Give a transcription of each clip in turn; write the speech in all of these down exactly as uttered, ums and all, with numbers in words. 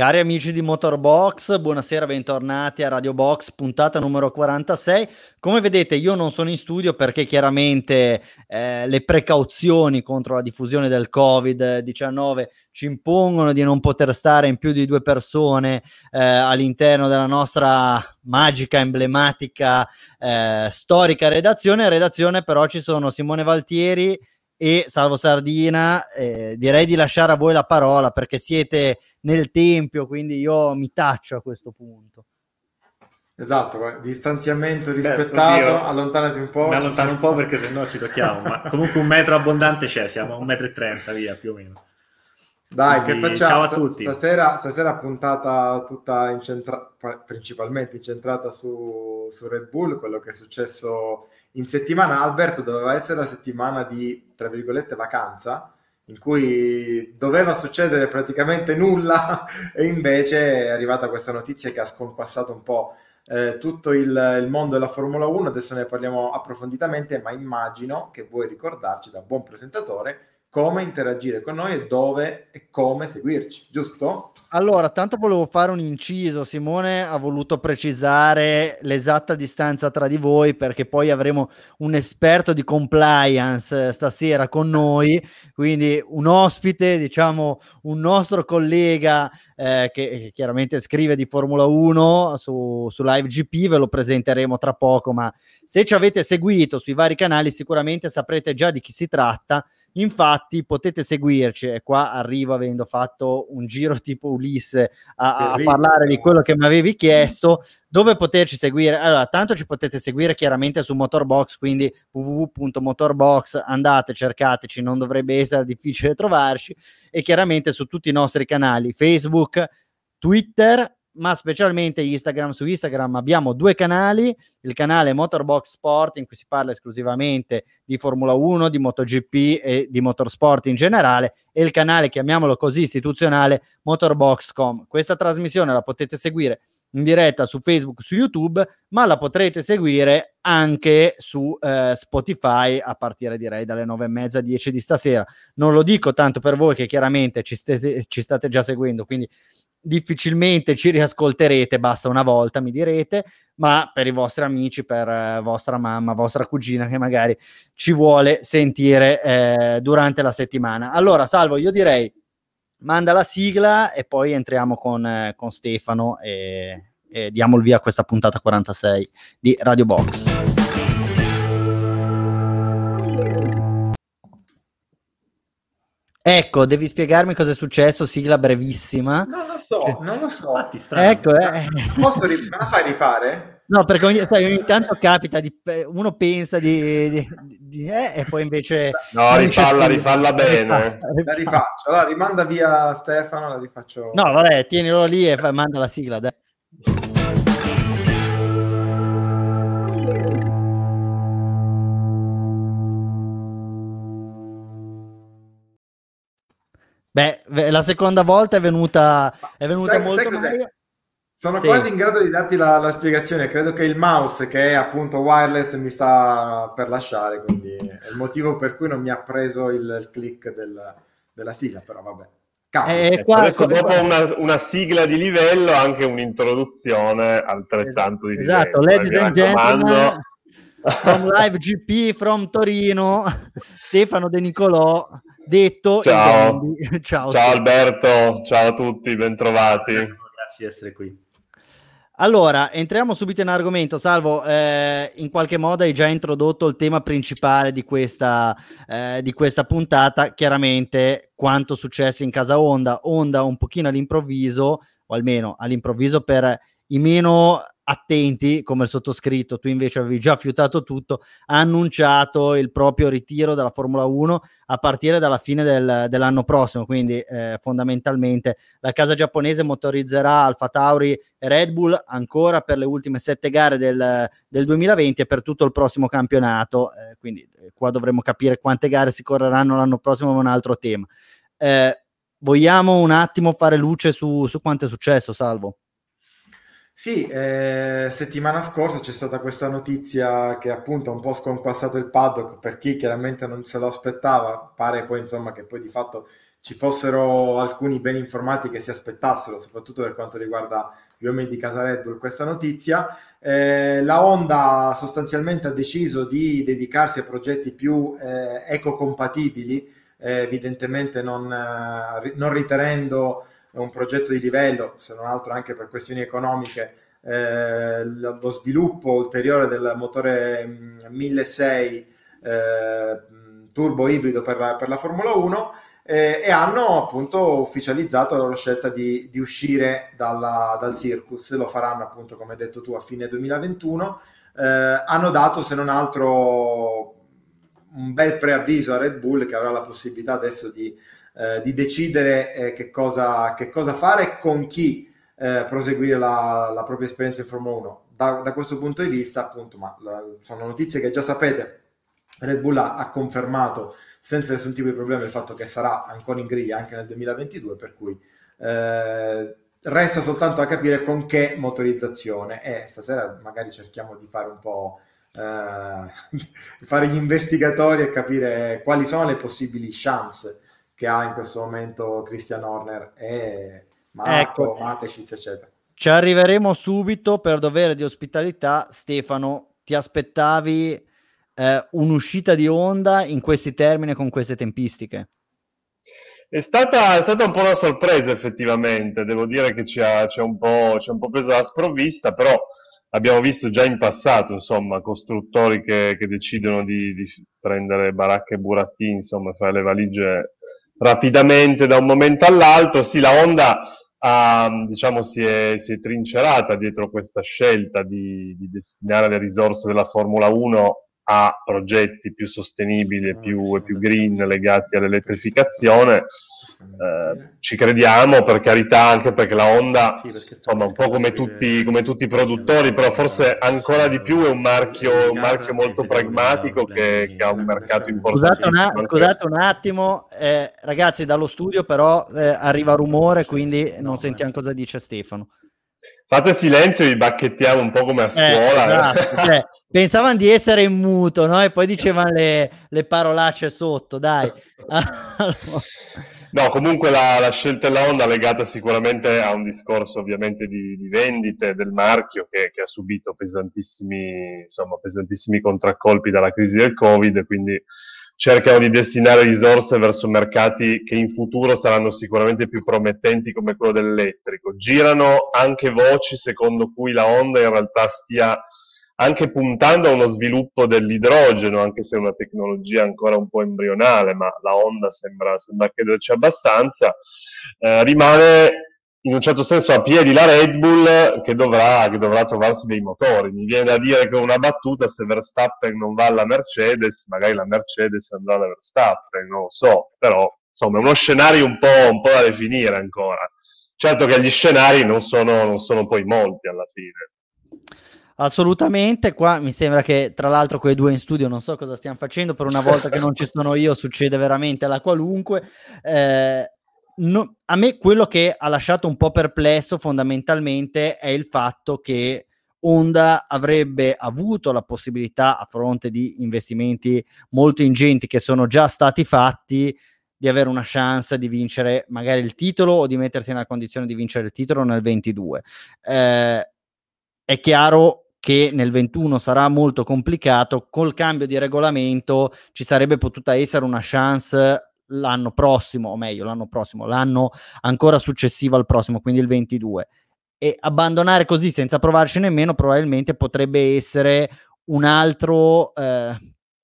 Cari amici di Motorbox, buonasera, bentornati a Radio Box, puntata numero quarantasei. Come vedete io non sono in studio perché chiaramente eh, le precauzioni contro la diffusione del covid diciannove ci impongono di non poter stare in più di due persone eh, all'interno della nostra magica, emblematica, eh, storica redazione. Redazione però ci sono Simone Valtieri e Salvo Sardina, eh, direi di lasciare a voi la parola perché siete nel tempio, quindi io mi taccio a questo punto. Esatto, distanziamento rispettato. Beh, allontanati un po'. Mi allontano un po' perché sennò ci tocchiamo, ma comunque un metro abbondante c'è, siamo a un metro e trenta, via, più o meno. Dai, quindi, che facciamo? Ciao a tutti. Stasera, stasera puntata tutta incentra- principalmente incentrata su, su Red Bull, quello che è successo in settimana. Alberto, doveva essere la settimana di, tra virgolette, vacanza, in cui doveva succedere praticamente nulla e invece è arrivata questa notizia che ha sconquassato un po' eh, tutto il, il mondo della Formula uno. Adesso ne parliamo approfonditamente, ma immagino che vuoi ricordarci, da buon presentatore, come interagire con noi e dove e come seguirci, giusto? Allora, tanto volevo fare un inciso. Simone ha voluto precisare l'esatta distanza tra di voi perché poi avremo un esperto di compliance stasera con noi, quindi un ospite, diciamo un nostro collega eh, che, che chiaramente scrive di Formula uno su, su Live G P, ve lo presenteremo tra poco, ma se ci avete seguito sui vari canali sicuramente saprete già di chi si tratta. Infatti potete seguirci, e qua arrivo avendo fatto un giro tipo Ulisse a, a parlare di quello che mi avevi chiesto, dove poterci seguire. Allora, tanto ci potete seguire chiaramente su Motorbox, quindi www punto motorbox, andate, cercateci, non dovrebbe essere difficile trovarci, e chiaramente su tutti i nostri canali Facebook, Twitter, ma specialmente Instagram. Su Instagram abbiamo due canali, il canale Motorbox Sport in cui si parla esclusivamente di Formula uno, di MotoGP e di motorsport in generale, e il canale, chiamiamolo così, istituzionale Motorbox punto com. Questa trasmissione la potete seguire in diretta su Facebook, su YouTube, ma la potrete seguire anche su eh, Spotify a partire direi dalle nove e mezza, dieci di stasera. Non lo dico tanto per voi che chiaramente ci state, ci state già seguendo, quindi difficilmente ci riascolterete, basta una volta, mi direte, ma per i vostri amici, per eh, vostra mamma, vostra cugina che magari ci vuole sentire eh, durante la settimana. Allora Salvo, io direi manda la sigla e poi entriamo con, eh, con Stefano e, e diamo il via a questa puntata quarantasei di Radio Box. Ecco, devi spiegarmi cosa è successo, sigla brevissima. Non lo so, cioè, non lo so. Fatti strano. Ecco, eh. Posso rif- la fai rifare? No, perché ogni, sai, ogni tanto capita, di, uno pensa di... di, di eh, e poi invece... No, rifalla, rifalla bene. La rifaccio, allora rimanda via Stefano, la rifaccio... No, vabbè, tienilo lì e fa, manda la sigla, dai. Beh, la seconda volta è venuta, è venuta sai, molto sai meglio. Sono sì. Quasi in grado di darti la, la spiegazione. Credo che il mouse, che è appunto wireless, mi sta per lasciare, quindi è il motivo per cui non mi ha preso il, il click del, della sigla, però vabbè. Eh, qua, adesso dopo qua... una, una sigla di livello, anche un'introduzione altrettanto di esatto, livello. Esatto, ladies and gentlemen, from Live G P, from Torino, Stefano De Nicolò. Detto ciao. ciao, ciao Alberto, ciao a tutti, bentrovati. Grazie di essere qui. Allora, entriamo subito in argomento. Salvo, eh, in qualche modo hai già introdotto il tema principale di questa, eh, di questa puntata, chiaramente quanto successo in casa Honda. Honda un pochino all'improvviso, o almeno all'improvviso per i meno attenti come il sottoscritto, tu invece avevi già fiutato tutto, ha annunciato il proprio ritiro dalla Formula uno a partire dalla fine del, dell'anno prossimo, quindi eh, fondamentalmente la casa giapponese motorizzerà Alfa Tauri e Red Bull ancora per le ultime sette gare del, del duemilaventi e per tutto il prossimo campionato, eh, quindi qua dovremo capire quante gare si correranno l'anno prossimo, ma un altro tema. Eh, vogliamo un attimo fare luce su, su quanto è successo, Salvo? Sì, eh, settimana scorsa c'è stata questa notizia che appunto ha un po' sconquassato il paddock per chi chiaramente non se lo aspettava, pare poi insomma che poi di fatto ci fossero alcuni ben informati che si aspettassero, soprattutto per quanto riguarda gli uomini di casa Red Bull, questa notizia. Eh, la Honda sostanzialmente ha deciso di dedicarsi a progetti più eh, ecocompatibili, eh, evidentemente non, eh, non ritenendo un progetto di livello, se non altro anche per questioni economiche, eh, lo sviluppo ulteriore del motore milleseicento eh, turbo ibrido per la, per la Formula uno, eh, e hanno appunto ufficializzato la loro scelta di, di uscire dalla, dal circus. Lo faranno appunto, come hai detto tu, a fine duemilaventuno. Eh, hanno dato, se non altro, un bel preavviso a Red Bull, che avrà la possibilità adesso di Eh, di decidere eh, che cosa, che cosa fare e con chi eh, proseguire la, la propria esperienza in Formula uno. Da, da questo punto di vista, appunto, ma la, sono notizie che già sapete, Red Bull ha, ha confermato senza nessun tipo di problema il fatto che sarà ancora in griglia anche nel duemilaventidue, per cui eh, resta soltanto a capire con che motorizzazione, e stasera magari cerchiamo di fare un po' eh, fare gli investigatori e capire quali sono le possibili chance che ha in questo momento Christian Horner e Marco, ecco. Mateschitz, eccetera. Ci arriveremo subito. Per dovere di ospitalità, Stefano, ti aspettavi eh, un'uscita di Honda in questi termini, con queste tempistiche? È stata, è stata un po' una sorpresa, effettivamente. Devo dire che ci ha, ci ha un po', ci ha un po' preso la sprovvista, però abbiamo visto già in passato, insomma, costruttori che, che decidono di, di prendere baracche e burattini, insomma, fare le valigie rapidamente da un momento all'altro. Sì, la Honda ha, diciamo, si è, si è trincerata dietro questa scelta di, di destinare le risorse della Formula uno a progetti più sostenibili e più, e più green, legati all'elettrificazione. Eh, ci crediamo, per carità, anche perché la Honda, insomma, un po' come tutti, come tutti i produttori, però forse ancora di più è un marchio, un marchio molto pragmatico che, che ha un mercato importante. Scusate, scusate un attimo, eh, ragazzi, dallo studio però eh, arriva rumore, quindi non sentiamo cosa dice Stefano. Fate silenzio, vi bacchettiamo un po' come a scuola. Eh, esatto, eh. Pensavano di essere in muto, no? E poi dicevano le, le parolacce sotto, dai. Allora. No, comunque la, la scelta della Honda è legata sicuramente a un discorso, ovviamente, di, di vendite del marchio, che, che ha subito pesantissimi, insomma, pesantissimi contraccolpi dalla crisi del Covid, quindi cercano di destinare risorse verso mercati che in futuro saranno sicuramente più promettenti, come quello dell'elettrico. Girano anche voci secondo cui la Honda in realtà stia anche puntando a uno sviluppo dell'idrogeno, anche se è una tecnologia ancora un po' embrionale, ma la Honda sembra, sembra crederci abbastanza. Eh, rimane in un certo senso a piedi la Red Bull, che dovrà, che dovrà trovarsi dei motori. Mi viene da dire, con una battuta, se Verstappen non va alla Mercedes, magari la Mercedes andrà alla Verstappen, non lo so, però insomma è uno scenario un po', un po' da definire ancora. Certo che gli scenari non sono, non sono poi molti alla fine. Assolutamente, qua mi sembra che, tra l'altro, quei due in studio non so cosa stiamo facendo, per una volta che non ci sono io succede veramente la qualunque. eh, No, a me quello che ha lasciato un po' perplesso fondamentalmente è il fatto che Honda avrebbe avuto la possibilità, a fronte di investimenti molto ingenti che sono già stati fatti, di avere una chance di vincere magari il titolo, o di mettersi nella condizione di vincere il titolo nel ventidue. Eh, è chiaro che nel ventuno sarà molto complicato. Col cambio di regolamento ci sarebbe potuta essere una chance l'anno prossimo, o meglio l'anno prossimo, l'anno ancora successivo al prossimo, quindi il ventidue, e abbandonare così senza provarci nemmeno probabilmente potrebbe essere un altro, eh,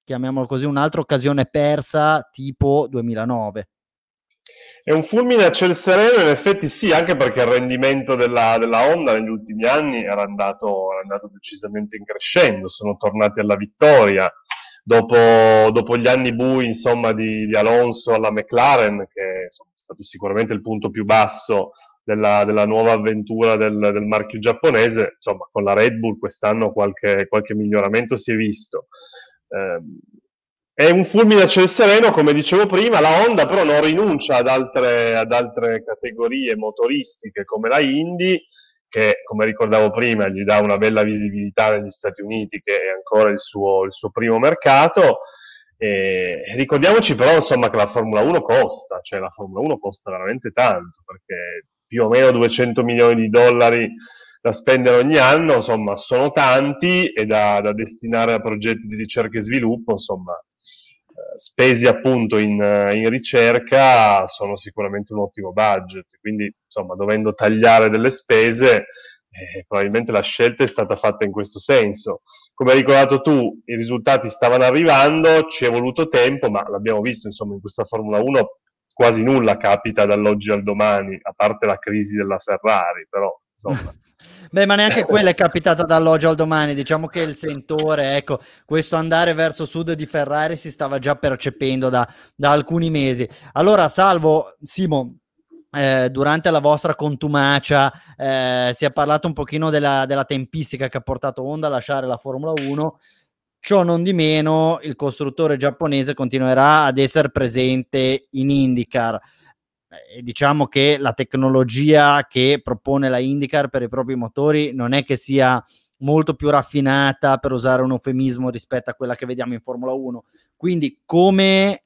chiamiamolo così, un'altra occasione persa tipo duemilanove. È un fulmine a ciel sereno, in effetti sì, anche perché il rendimento della, della Honda negli ultimi anni era andato, era andato decisamente in crescendo. Sono tornati alla vittoria Dopo, dopo gli anni bui, insomma, di, di Alonso alla McLaren, che insomma, è stato sicuramente il punto più basso della, della nuova avventura del, del marchio giapponese. Insomma, con la Red Bull quest'anno qualche, qualche miglioramento si è visto. Eh, è un fulmine a ciel sereno, come dicevo prima. La Honda però non rinuncia ad altre, ad altre categorie motoristiche, come la Indy, che, come ricordavo prima, gli dà una bella visibilità negli Stati Uniti, che è ancora il suo, il suo primo mercato, E ricordiamoci però insomma che la Formula uno costa, cioè la Formula uno costa veramente tanto, perché più o meno duecento milioni di dollari da spendere ogni anno, insomma sono tanti, e da, da destinare a progetti di ricerca e sviluppo, insomma spesi appunto in, in ricerca sono sicuramente un ottimo budget, quindi insomma dovendo tagliare delle spese eh, probabilmente la scelta è stata fatta in questo senso. Come hai ricordato tu, i risultati stavano arrivando, ci è voluto tempo, ma l'abbiamo visto insomma in questa Formula uno quasi nulla capita dall'oggi al domani, a parte la crisi della Ferrari, però insomma beh, ma neanche quella è capitata dall'oggi al domani, diciamo che il sentore, ecco, questo andare verso sud di Ferrari si stava già percependo da, da alcuni mesi. Allora, Salvo, Simo, eh, durante la vostra contumacia eh, si è parlato un pochino della, della tempistica che ha portato Honda a lasciare la Formula uno. Ciò non di meno, il costruttore giapponese continuerà ad essere presente in IndyCar. E diciamo che la tecnologia che propone la IndyCar per i propri motori non è che sia molto più raffinata, per usare un eufemismo, rispetto a quella che vediamo in Formula uno. Quindi come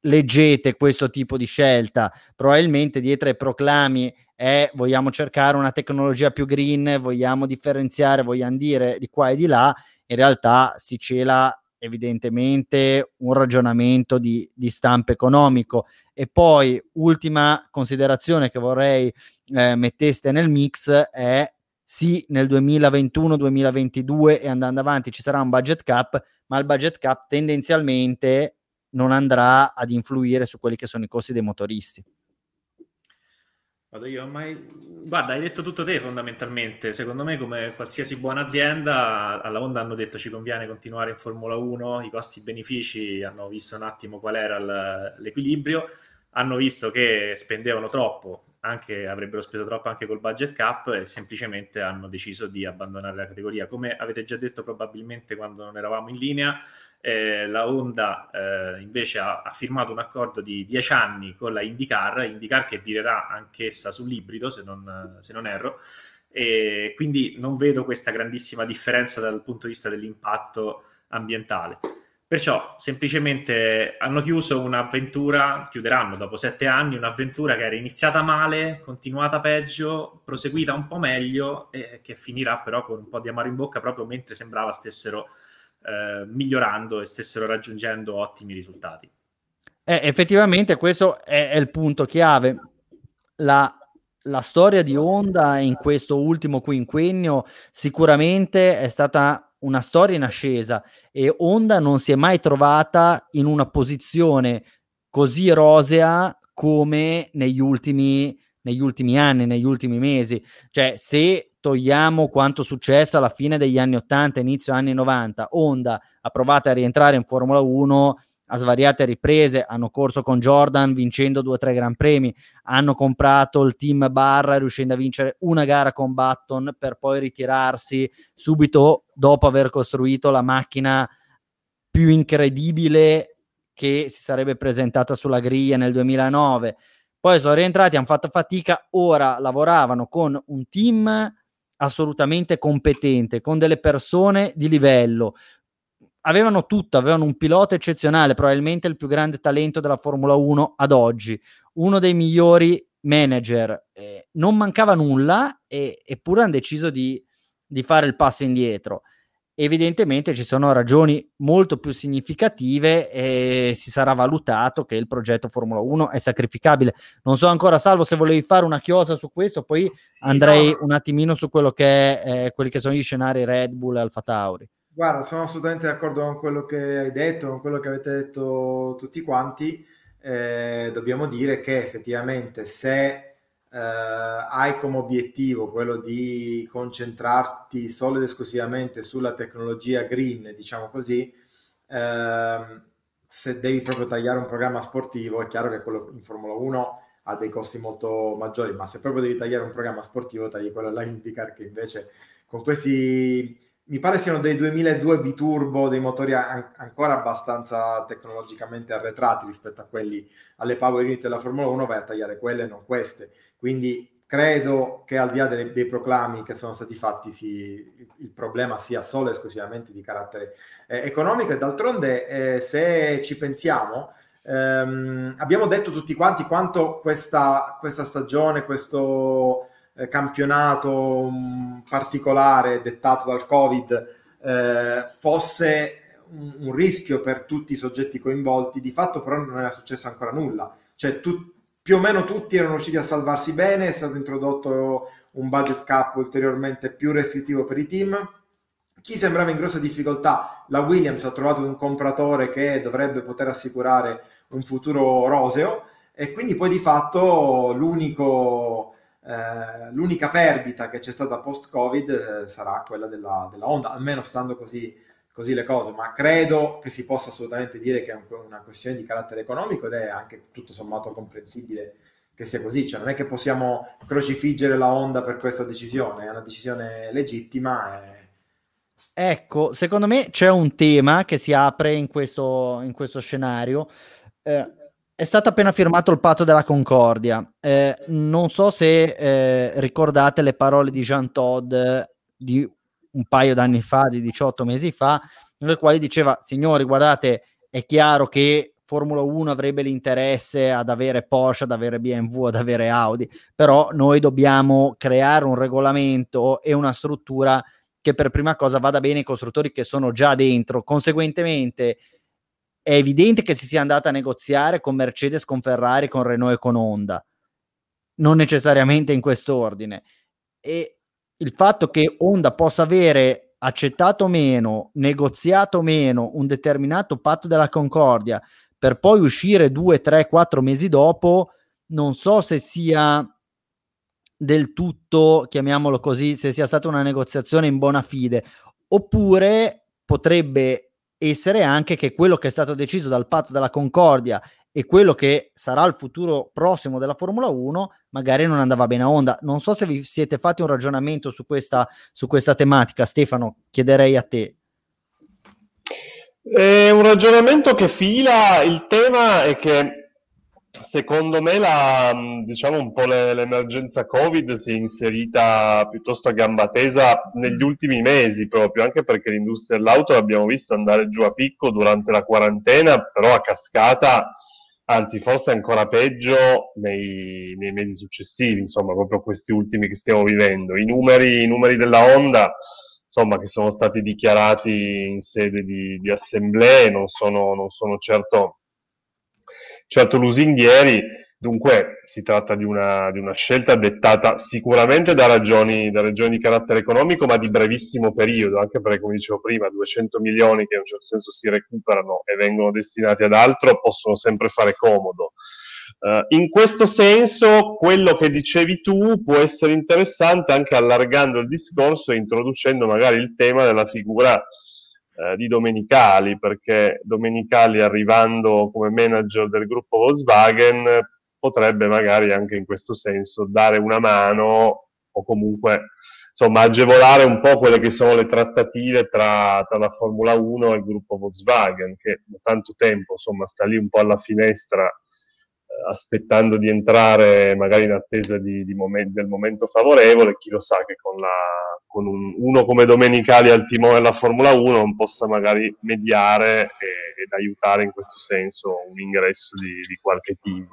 leggete questo tipo di scelta? Probabilmente dietro ai proclami è vogliamo cercare una tecnologia più green, vogliamo differenziare, vogliamo dire di qua e di là, in realtà si cela evidentemente un ragionamento di, di stampo economico. E poi ultima considerazione che vorrei eh, metteste nel mix è sì, nel duemilaventuno duemilaventidue e andando avanti ci sarà un budget cap, ma il budget cap tendenzialmente non andrà ad influire su quelli che sono i costi dei motoristi. Vado io ormai. Guarda, hai detto tutto te fondamentalmente. Secondo me, come qualsiasi buona azienda, alla Honda hanno detto ci conviene continuare in Formula uno, i costi-benefici, hanno visto un attimo qual era l'equilibrio, hanno visto che spendevano troppo, anche avrebbero speso troppo anche col budget cap, e semplicemente hanno deciso di abbandonare la categoria. Come avete già detto probabilmente quando non eravamo in linea, Eh, la Honda eh, invece ha, ha firmato un accordo di dieci anni con la IndyCar, IndyCar che virerà anch'essa sull'ibrido se non, se non erro, e quindi non vedo questa grandissima differenza dal punto di vista dell'impatto ambientale. Perciò semplicemente hanno chiuso un'avventura, chiuderanno dopo sette anni un'avventura che era iniziata male, continuata peggio, proseguita un po' meglio e che finirà però con un po' di amaro in bocca, proprio mentre sembrava stessero Eh, migliorando e stessero raggiungendo ottimi risultati. Eh, effettivamente questo è, è il punto chiave. La, la storia di Honda in questo ultimo quinquennio sicuramente è stata una storia in ascesa, e Honda non si è mai trovata in una posizione così rosea come negli ultimi, negli ultimi anni, negli ultimi mesi. Cioè, se togliamo quanto successo alla fine degli anni ottanta, inizio anni novanta, Honda ha provato a rientrare in Formula uno a svariate riprese, hanno corso con Jordan vincendo due o tre gran premi, hanno comprato il team Barra riuscendo a vincere una gara con Button per poi ritirarsi subito dopo aver costruito la macchina più incredibile che si sarebbe presentata sulla griglia nel duemilanove. Poi sono rientrati, hanno fatto fatica, ora lavoravano con un team assolutamente competente, con delle persone di livello, avevano tutto, avevano un pilota eccezionale, probabilmente il più grande talento della Formula uno ad oggi, uno dei migliori manager, eh, non mancava nulla, e, eppure hanno deciso di, di fare il passo indietro. Evidentemente ci sono ragioni molto più significative e si sarà valutato che il progetto Formula uno è sacrificabile. Non so ancora, Salvo, se volevi fare una chiosa su questo, poi sì, andrei no. un attimino su quello che è, eh, quelli che sono gli scenari Red Bull e Alfa Tauri. Guarda, sono assolutamente d'accordo con quello che hai detto, con quello che avete detto tutti quanti. Eh, dobbiamo dire che effettivamente se Uh, hai come obiettivo quello di concentrarti solo ed esclusivamente sulla tecnologia green, diciamo così, uh, se devi proprio tagliare un programma sportivo, è chiaro che quello in Formula uno ha dei costi molto maggiori, ma se proprio devi tagliare un programma sportivo, tagli quello alla IndyCar, che invece con questi, mi pare siano dei duemiladue biturbo, dei motori an- ancora abbastanza tecnologicamente arretrati rispetto a quelli, alle power unit della Formula uno, vai a tagliare quelle e non queste. Quindi credo che al di là dei, dei proclami che sono stati fatti, si, il problema sia solo e esclusivamente di carattere eh, economico, e d'altronde eh, se ci pensiamo ehm, abbiamo detto tutti quanti quanto questa, questa stagione, questo eh, campionato mh, particolare dettato dal Covid eh, fosse un, un rischio per tutti i soggetti coinvolti. Di fatto però non era successo ancora nulla, cioè tutti più o meno tutti erano riusciti a salvarsi bene. È stato introdotto un budget cap ulteriormente più restrittivo per i team. Chi sembrava in grossa difficoltà, la Williams, ha trovato un compratore che dovrebbe poter assicurare un futuro roseo, e quindi poi di fatto l'unico, eh, l'unica perdita che c'è stata post-Covid eh, sarà quella della, della Honda, almeno stando così, così le cose. Ma credo che si possa assolutamente dire che è una questione di carattere economico, ed è anche tutto sommato comprensibile che sia così, cioè non è che possiamo crocifiggere la Honda per questa decisione, è una decisione legittima e... Ecco, secondo me c'è un tema che si apre in questo, in questo scenario. eh, è stato appena firmato il patto della Concordia, eh, non so se eh, ricordate le parole di Jean Todt di un paio d'anni fa, di diciotto mesi fa, nel quale diceva: signori, guardate, è chiaro che Formula uno avrebbe l'interesse ad avere Porsche, ad avere B M W, ad avere Audi, però noi dobbiamo creare un regolamento e una struttura che per prima cosa vada bene ai costruttori che sono già dentro. Conseguentemente è evidente che si sia andata a negoziare con Mercedes, con Ferrari, con Renault e con Honda, non necessariamente in quest'ordine, e il fatto che Honda possa avere accettato meno, negoziato meno un determinato patto della Concordia per poi uscire due, tre, quattro mesi dopo, non so se sia del tutto, chiamiamolo così, se sia stata una negoziazione in buona fede, oppure potrebbe essere anche che quello che è stato deciso dal patto della Concordia e quello che sarà il futuro prossimo della Formula uno magari non andava bene a Honda. Non so se vi siete fatti un ragionamento su questa, su questa tematica. Stefano, chiederei a te. È un ragionamento che fila. Il tema è che secondo me la, diciamo un po' le, l'emergenza Covid si è inserita piuttosto a gamba tesa negli ultimi mesi, proprio anche perché l'industria dell'auto l'abbiamo vista andare giù a picco durante la quarantena, però a cascata, anzi forse ancora peggio nei, nei mesi successivi, insomma proprio questi ultimi che stiamo vivendo. I numeri, i numeri della Honda, insomma, che sono stati dichiarati in sede di, di assemblee non sono, non sono certo, certo lusinghieri. Dunque si tratta di una, di una scelta dettata sicuramente da ragioni, da ragioni di carattere economico, ma di brevissimo periodo, anche perché, come dicevo prima, duecento milioni che in un certo senso si recuperano e vengono destinati ad altro possono sempre fare comodo. Uh, in questo senso quello che dicevi tu può essere interessante, anche allargando il discorso e introducendo magari il tema della figura di Domenicali, perché Domenicali, arrivando come manager del gruppo Volkswagen, potrebbe magari anche in questo senso dare una mano, o comunque insomma agevolare un po' quelle che sono le trattative tra, tra la Formula uno e il gruppo Volkswagen, che da tanto tempo insomma sta lì un po' alla finestra, eh, aspettando di entrare, magari in attesa di, di momen- del momento favorevole. Chi lo sa che con la con un, uno come Domenicali al timone della Formula uno non possa magari mediare e, ed aiutare in questo senso un ingresso di, di qualche team.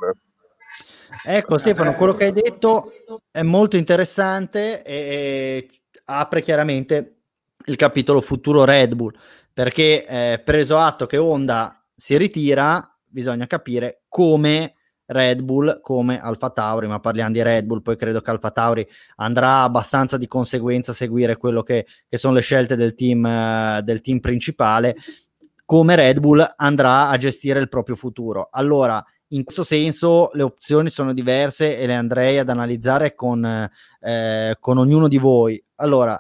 Ecco Stefano, quello che hai detto è molto interessante e apre chiaramente il capitolo futuro Red Bull, perché eh, preso atto che Honda si ritira, bisogna capire come Red Bull, come Alfa Tauri, ma parliamo di Red Bull, poi credo che Alfa Tauri andrà abbastanza di conseguenza a seguire quello che, che sono le scelte del team, eh, del team principale, come Red Bull andrà a gestire il proprio futuro. Allora, in questo senso le opzioni sono diverse e le andrei ad analizzare con, eh, con ognuno di voi. Allora,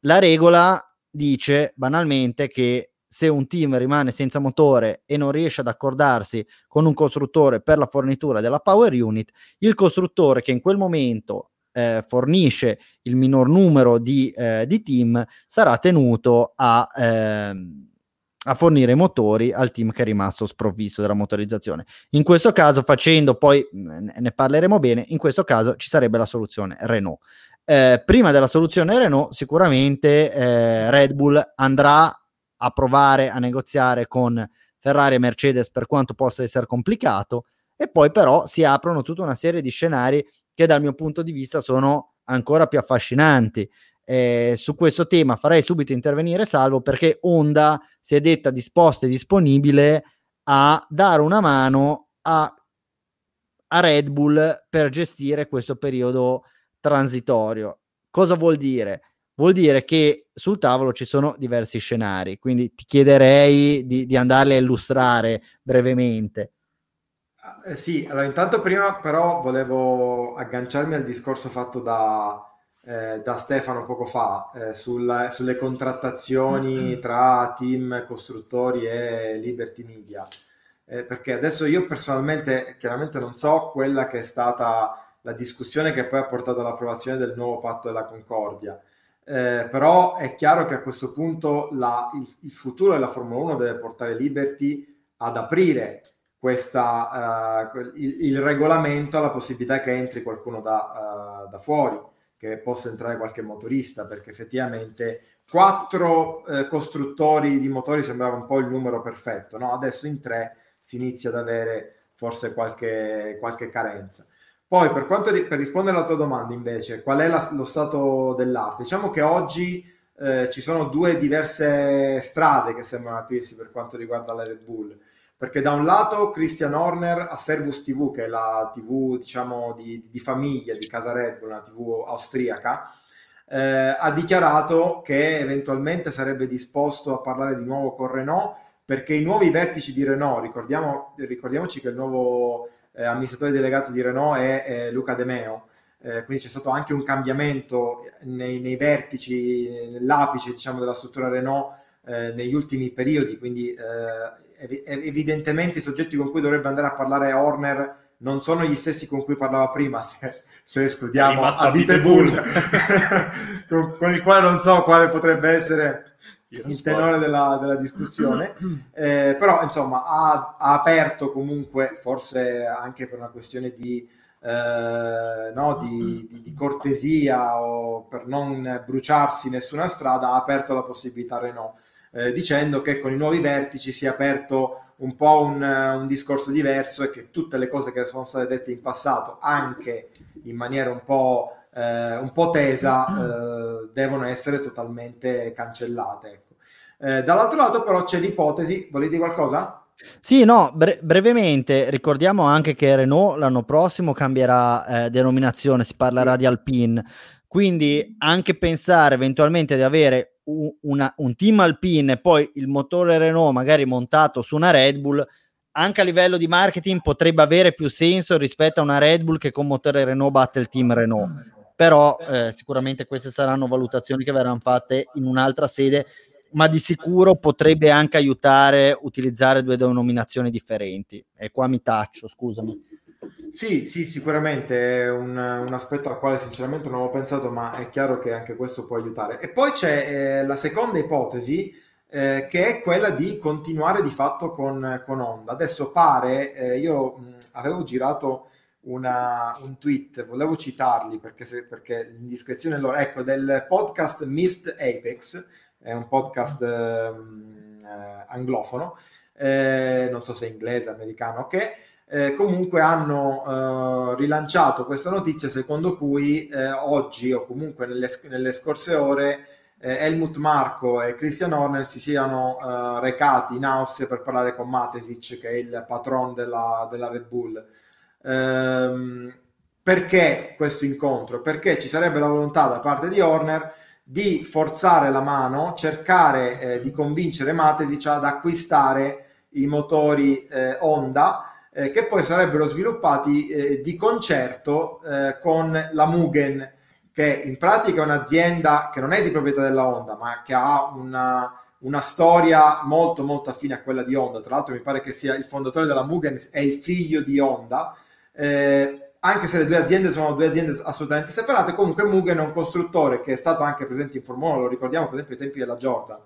la regola dice banalmente che se un team rimane senza motore e non riesce ad accordarsi con un costruttore per la fornitura della power unit, il costruttore che in quel momento eh, fornisce il minor numero di, eh, di team sarà tenuto a, eh, a fornire i motori al team che è rimasto sprovvisto della motorizzazione. In questo caso, facendo poi, ne parleremo bene, in questo caso ci sarebbe la soluzione Renault. Eh, prima della soluzione Renault sicuramente eh, Red Bull andrà a provare a negoziare con Ferrari e Mercedes, per quanto possa essere complicato, e poi però si aprono tutta una serie di scenari che dal mio punto di vista sono ancora più affascinanti. Eh, su questo tema farei subito intervenire Salvo, perché Honda si è detta disposta e disponibile a dare una mano a, a Red Bull per gestire questo periodo transitorio. Cosa vuol dire? Vuol dire che sul tavolo ci sono diversi scenari, quindi ti chiederei di, di andarli a illustrare brevemente. Eh sì, allora intanto prima però volevo agganciarmi al discorso fatto da, eh, da Stefano poco fa eh, sul, sulle contrattazioni tra team costruttori e Liberty Media, eh, perché adesso io personalmente chiaramente non so quella che è stata la discussione che poi ha portato all'approvazione del nuovo patto della Concordia. Eh, però è chiaro che a questo punto la, il, il futuro della Formula uno deve portare Liberty ad aprire questa, eh, il, il regolamento alla possibilità che entri qualcuno da, eh, da fuori, che possa entrare qualche motorista, perché effettivamente quattro eh, costruttori di motori sembrava un po' il numero perfetto, no? Adesso in tre si inizia ad avere forse qualche, qualche carenza. Poi per, quanto, per rispondere alla tua domanda invece, qual è la, lo stato dell'arte? Diciamo che oggi eh, ci sono due diverse strade che sembrano aprirsi per quanto riguarda la Red Bull, perché da un lato Christian Horner a Servus tivù, che è la tivù diciamo di, di famiglia, di casa Red Bull, una tivù austriaca, eh, ha dichiarato che eventualmente sarebbe disposto a parlare di nuovo con Renault, perché i nuovi vertici di Renault, ricordiamo, ricordiamoci che il nuovo... Eh, amministratore delegato di Renault è eh, Luca De Meo, eh, quindi c'è stato anche un cambiamento nei, nei vertici, nell'apice diciamo della struttura Renault eh, negli ultimi periodi, quindi eh, evidentemente i soggetti con cui dovrebbe andare a parlare Horner non sono gli stessi con cui parlava prima, se, se escludiamo Abite Bull, con, con il quale non so quale potrebbe essere il tenore della, della discussione, eh, però insomma ha, ha aperto comunque, forse anche per una questione di, eh, no, di, di, di cortesia o per non bruciarsi nessuna strada, ha aperto la possibilità Renault, eh, dicendo che con i nuovi vertici si è aperto un po' un, un discorso diverso e che tutte le cose che sono state dette in passato, anche in maniera un po' Eh, un po' tesa, eh, devono essere totalmente cancellate, ecco. Eh, dall'altro lato però c'è l'ipotesi, volete qualcosa? Sì, no, bre- brevemente ricordiamo anche che Renault l'anno prossimo cambierà eh, denominazione, si parlerà di Alpine, quindi anche pensare eventualmente di avere un, una, un team Alpine e poi il motore Renault magari montato su una Red Bull, anche a livello di marketing potrebbe avere più senso rispetto a una Red Bull che con motore Renault batte il team Renault. Però eh, sicuramente queste saranno valutazioni che verranno fatte in un'altra sede, ma di sicuro potrebbe anche aiutare utilizzare due denominazioni differenti. E qua mi taccio, scusami. Sì, sì, sicuramente è un, un aspetto al quale sinceramente non avevo pensato, ma è chiaro che anche questo può aiutare. E poi c'è eh, la seconda ipotesi, eh, che è quella di continuare di fatto con, con Honda. Adesso pare, eh, io mh, avevo girato... Una, un tweet, volevo citarli perché, se, perché l'indiscrezione loro, ecco, del podcast Missed Apex, è un podcast eh, anglofono, eh, non so se inglese, americano, che okay, eh, comunque hanno eh, rilanciato questa notizia secondo cui eh, oggi o comunque nelle, nelle scorse ore eh, Helmut Marko e Christian Horner si siano eh, recati in Austria per parlare con Matešić, che è il patron della, della Red Bull. Ehm, perché questo incontro? Perché ci sarebbe la volontà da parte di Horner di forzare la mano, cercare eh, di convincere Matešić ad acquistare i motori eh, Honda eh, che poi sarebbero sviluppati eh, di concerto eh, con la Mugen, che in pratica è un'azienda che non è di proprietà della Honda, ma che ha una, una storia molto molto affine a quella di Honda. Tra l'altro mi pare che sia il fondatore della Mugen è il figlio di Honda. Eh, anche se le due aziende sono due aziende assolutamente separate, comunque Mugen è un costruttore che è stato anche presente in Formula, lo ricordiamo per esempio ai tempi della Jordan,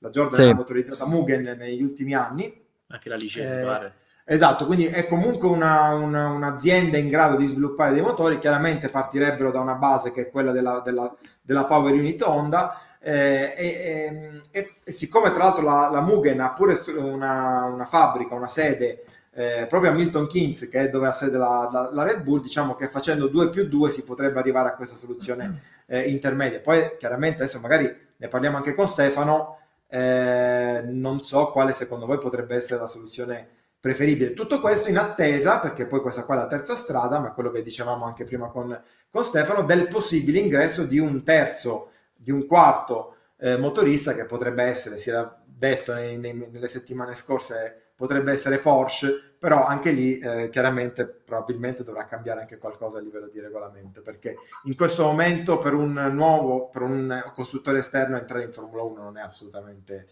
la Jordan sì. è motorizzata Mugen negli ultimi anni. Anche la Ligier, eh, pare. Esatto, quindi è comunque una, una, un'azienda in grado di sviluppare dei motori. Chiaramente partirebbero da una base che è quella della, della, della Power Unit Honda. Eh, eh, eh, e siccome tra l'altro la, la Mugen ha pure una, una fabbrica, una sede eh, proprio a Milton Keynes, che è dove ha sede la, la, la Red Bull, diciamo che facendo due più due si potrebbe arrivare a questa soluzione eh, intermedia. Poi chiaramente adesso magari ne parliamo anche con Stefano, eh, non so quale secondo voi potrebbe essere la soluzione preferibile. Tutto questo in attesa, perché poi questa qua è la terza strada, ma quello che dicevamo anche prima con, con Stefano, del possibile ingresso di un terzo, di un quarto eh, motorista, che potrebbe essere, si era detto nei, nei, nelle settimane scorse, potrebbe essere Porsche, però anche lì eh, chiaramente probabilmente dovrà cambiare anche qualcosa a livello di regolamento, perché in questo momento per un nuovo, per un costruttore esterno entrare in Formula uno non è assolutamente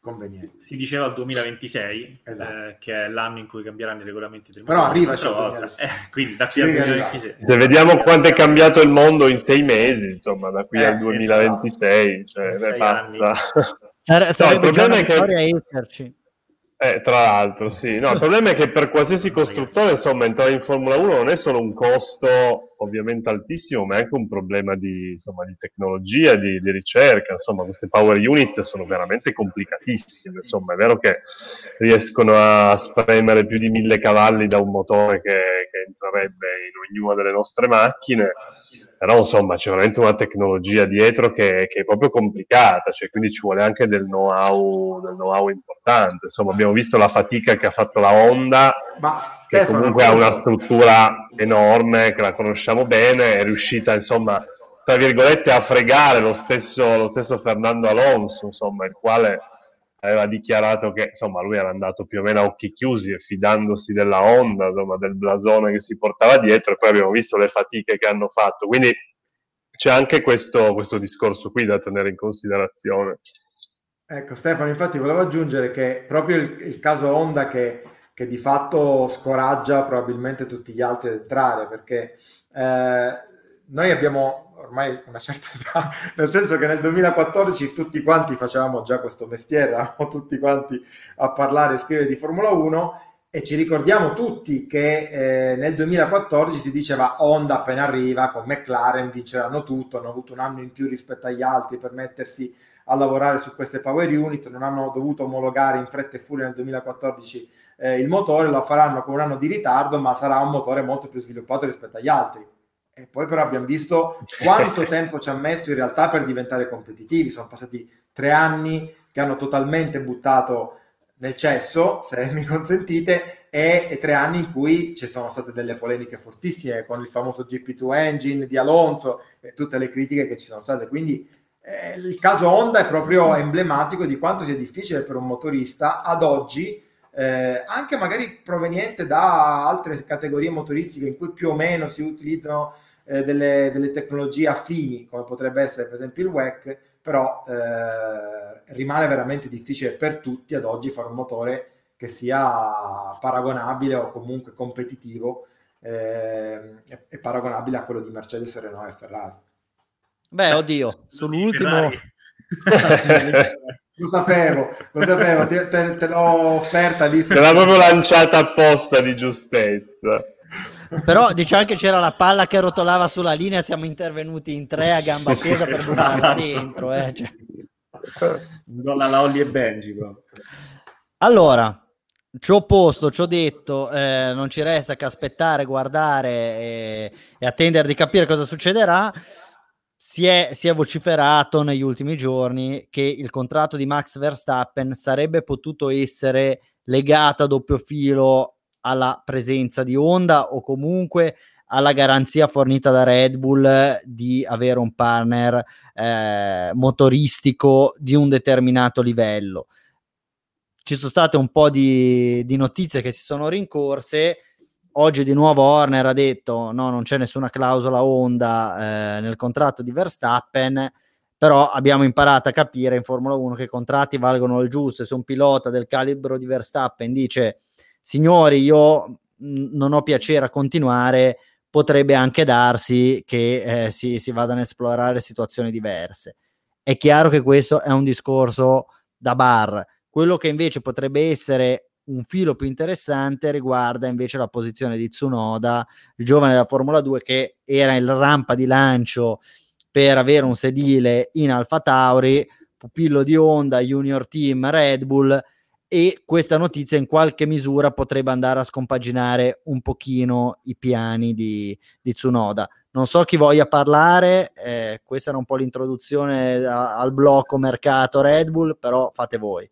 conveniente. Si diceva il duemilaventisei, esatto. eh, che è l'anno in cui cambieranno i regolamenti del mondo. Però arriva, eh, quindi da qui sì, al duemilaventisei. Se vediamo quanto è cambiato il mondo in sei mesi, insomma, da qui eh, al duemilaventisei, esatto. cioè, ne passa. Sare- no, il problema è che eh, tra l'altro, sì, no, il problema è che per qualsiasi costruttore, insomma, entrare in Formula uno non è solo un costo ovviamente altissimo, ma è anche un problema di, insomma, di tecnologia, di, di ricerca. Insomma, queste power unit sono veramente complicatissime. Insomma, è vero che riescono a spremere più di mille cavalli da un motore che, che entrerebbe in ognuna delle nostre macchine, però insomma c'è veramente una tecnologia dietro che, che è proprio complicata, cioè, quindi ci vuole anche del know-how, del know-how importante. Insomma, abbiamo visto la fatica che ha fatto la Honda, ma, che Stefano, comunque ha una struttura enorme, che la conosciamo bene, è riuscita, insomma, tra virgolette, a fregare lo stesso, lo stesso Fernando Alonso, insomma, il quale aveva dichiarato che, insomma, lui era andato più o meno a occhi chiusi e fidandosi della Honda, insomma, del blasone che si portava dietro, e poi abbiamo visto le fatiche che hanno fatto. Quindi c'è anche questo, questo discorso qui da tenere in considerazione. Ecco Stefano, infatti volevo aggiungere che proprio il, il caso Honda che, che di fatto scoraggia probabilmente tutti gli altri ad entrare, perché eh, noi abbiamo ormai una certa età, nel senso che nel duemilaquattordici tutti quanti facevamo già questo mestiere, eravamo tutti quanti a parlare e scrivere di Formula uno, e ci ricordiamo tutti che eh, nel duemilaquattordici si diceva Honda appena arriva con McLaren vinceranno tutto, hanno avuto un anno in più rispetto agli altri per mettersi a lavorare su queste power unit, non hanno dovuto omologare in fretta e furia nel duemilaquattordici eh, il motore, lo faranno con un anno di ritardo, ma sarà un motore molto più sviluppato rispetto agli altri. E poi però abbiamo visto quanto tempo ci ha messo in realtà per diventare competitivi. Sono passati tre anni che hanno totalmente buttato nel cesso, se mi consentite, e, e tre anni in cui ci sono state delle polemiche fortissime con il famoso G P due engine di Alonso e tutte le critiche che ci sono state. Quindi Eh, il caso Honda è proprio emblematico di quanto sia difficile per un motorista ad oggi, eh, anche magari proveniente da altre categorie motoristiche in cui più o meno si utilizzano eh, delle, delle tecnologie affini, come potrebbe essere per esempio il W E C, però eh, rimane veramente difficile per tutti ad oggi fare un motore che sia paragonabile o comunque competitivo eh, e paragonabile a quello di Mercedes, Renault e Ferrari. Beh, oddio, sull'ultimo lo sapevo, lo sapevo, te, te, te l'ho offerta lì. Te l'ho proprio lanciata apposta di giustezza. Però diciamo che c'era la palla che rotolava sulla linea, siamo intervenuti in tre a gamba tesa per buttarla dentro. Eh, cioè. Non la Olli e Benji, proprio. Allora, ci ho posto, ci ho detto, eh, non ci resta che aspettare, guardare e, e attendere di capire cosa succederà. Si è, si è vociferato negli ultimi giorni che il contratto di Max Verstappen sarebbe potuto essere legato a doppio filo alla presenza di Honda o comunque alla garanzia fornita da Red Bull di avere un partner eh, motoristico di un determinato livello. Ci sono state un po' di, di notizie che si sono rincorse. Oggi di nuovo Horner ha detto no, non c'è nessuna clausola Honda eh, nel contratto di Verstappen, però abbiamo imparato a capire in Formula uno che i contratti valgono il giusto, e se un pilota del calibro di Verstappen dice signori io non ho piacere a continuare, potrebbe anche darsi che eh, si, si vadano ad esplorare situazioni diverse. È chiaro che questo è un discorso da bar. Quello che invece potrebbe essere un filo più interessante riguarda invece la posizione di Tsunoda, il giovane della Formula due, che era il rampa di lancio per avere un sedile in Alfa Tauri, pupillo di Honda, junior team Red Bull, e questa notizia in qualche misura potrebbe andare a scompaginare un pochino i piani di, di Tsunoda. Non so chi voglia parlare, eh, questa era un po' l'introduzione a, al blocco mercato Red Bull, però fate voi.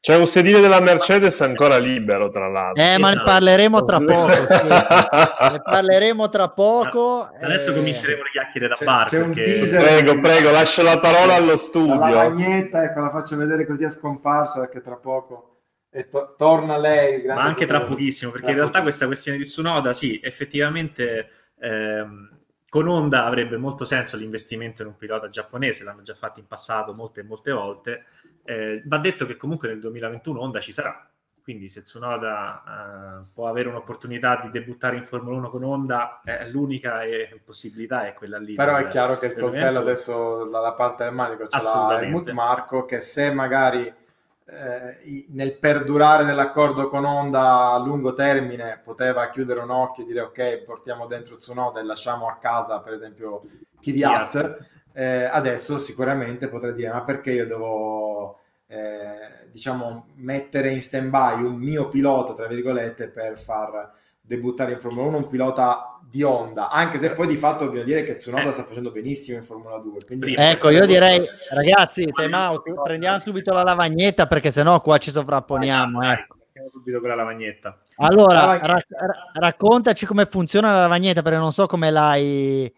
C'è un sedile della Mercedes ancora libero, tra l'altro. Eh, ma ne parleremo tra poco. Sì. Ne parleremo tra poco. Adesso eh... cominceremo le chiacchiere da c'è, bar. C'è perché... Prego, prego, lascio la parola allo studio. La maglietta, ecco, la faccio vedere così a scomparsa, perché tra poco e to- torna lei. Ma anche tra pochissimo, perché tra in realtà poco. Questa questione di Tsunoda, sì, effettivamente... Ehm... Con Honda avrebbe molto senso l'investimento in un pilota giapponese, l'hanno già fatto in passato molte e molte volte. Eh, va detto che comunque nel duemilaventuno Honda ci sarà, quindi se Tsunoda eh, può avere un'opportunità di debuttare in Formula uno con Honda, eh, l'unica eh, possibilità è quella lì. Però per, è chiaro che il coltello adesso dalla parte del manico ce l'ha Helmut Marko, che se magari eh, nel perdurare dell'accordo con Honda a lungo termine poteva chiudere un occhio e dire ok, portiamo dentro Tsunoda e lasciamo a casa per esempio Kvyat, eh, adesso sicuramente potrei dire ma perché io devo eh, diciamo mettere in stand by un mio pilota tra virgolette per far debuttare in Formula uno un pilota di Honda, anche se poi di fatto dobbiamo dire che Tsunoda eh. sta facendo benissimo in Formula due. Quindi ecco, io direi, ragazzi, time out, prendiamo subito la lavagnetta perché sennò qua ci sovrapponiamo. Vai, ecco. Prendiamo subito quella lavagnetta. Allora, la lavagnetta. Ra- raccontaci come funziona la lavagnetta, perché non so come l'hai...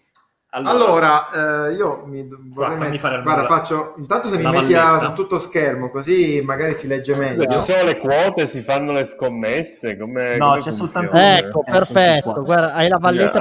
Allora, allora eh, io mi vorrei met... fare guarda, faccio intanto se mi metti a tutto schermo, così magari si legge meglio. Ci sono le quote, si fanno le scommesse, come no, come c'è soltanto ecco, perfetto. Guarda, hai la valletta oh.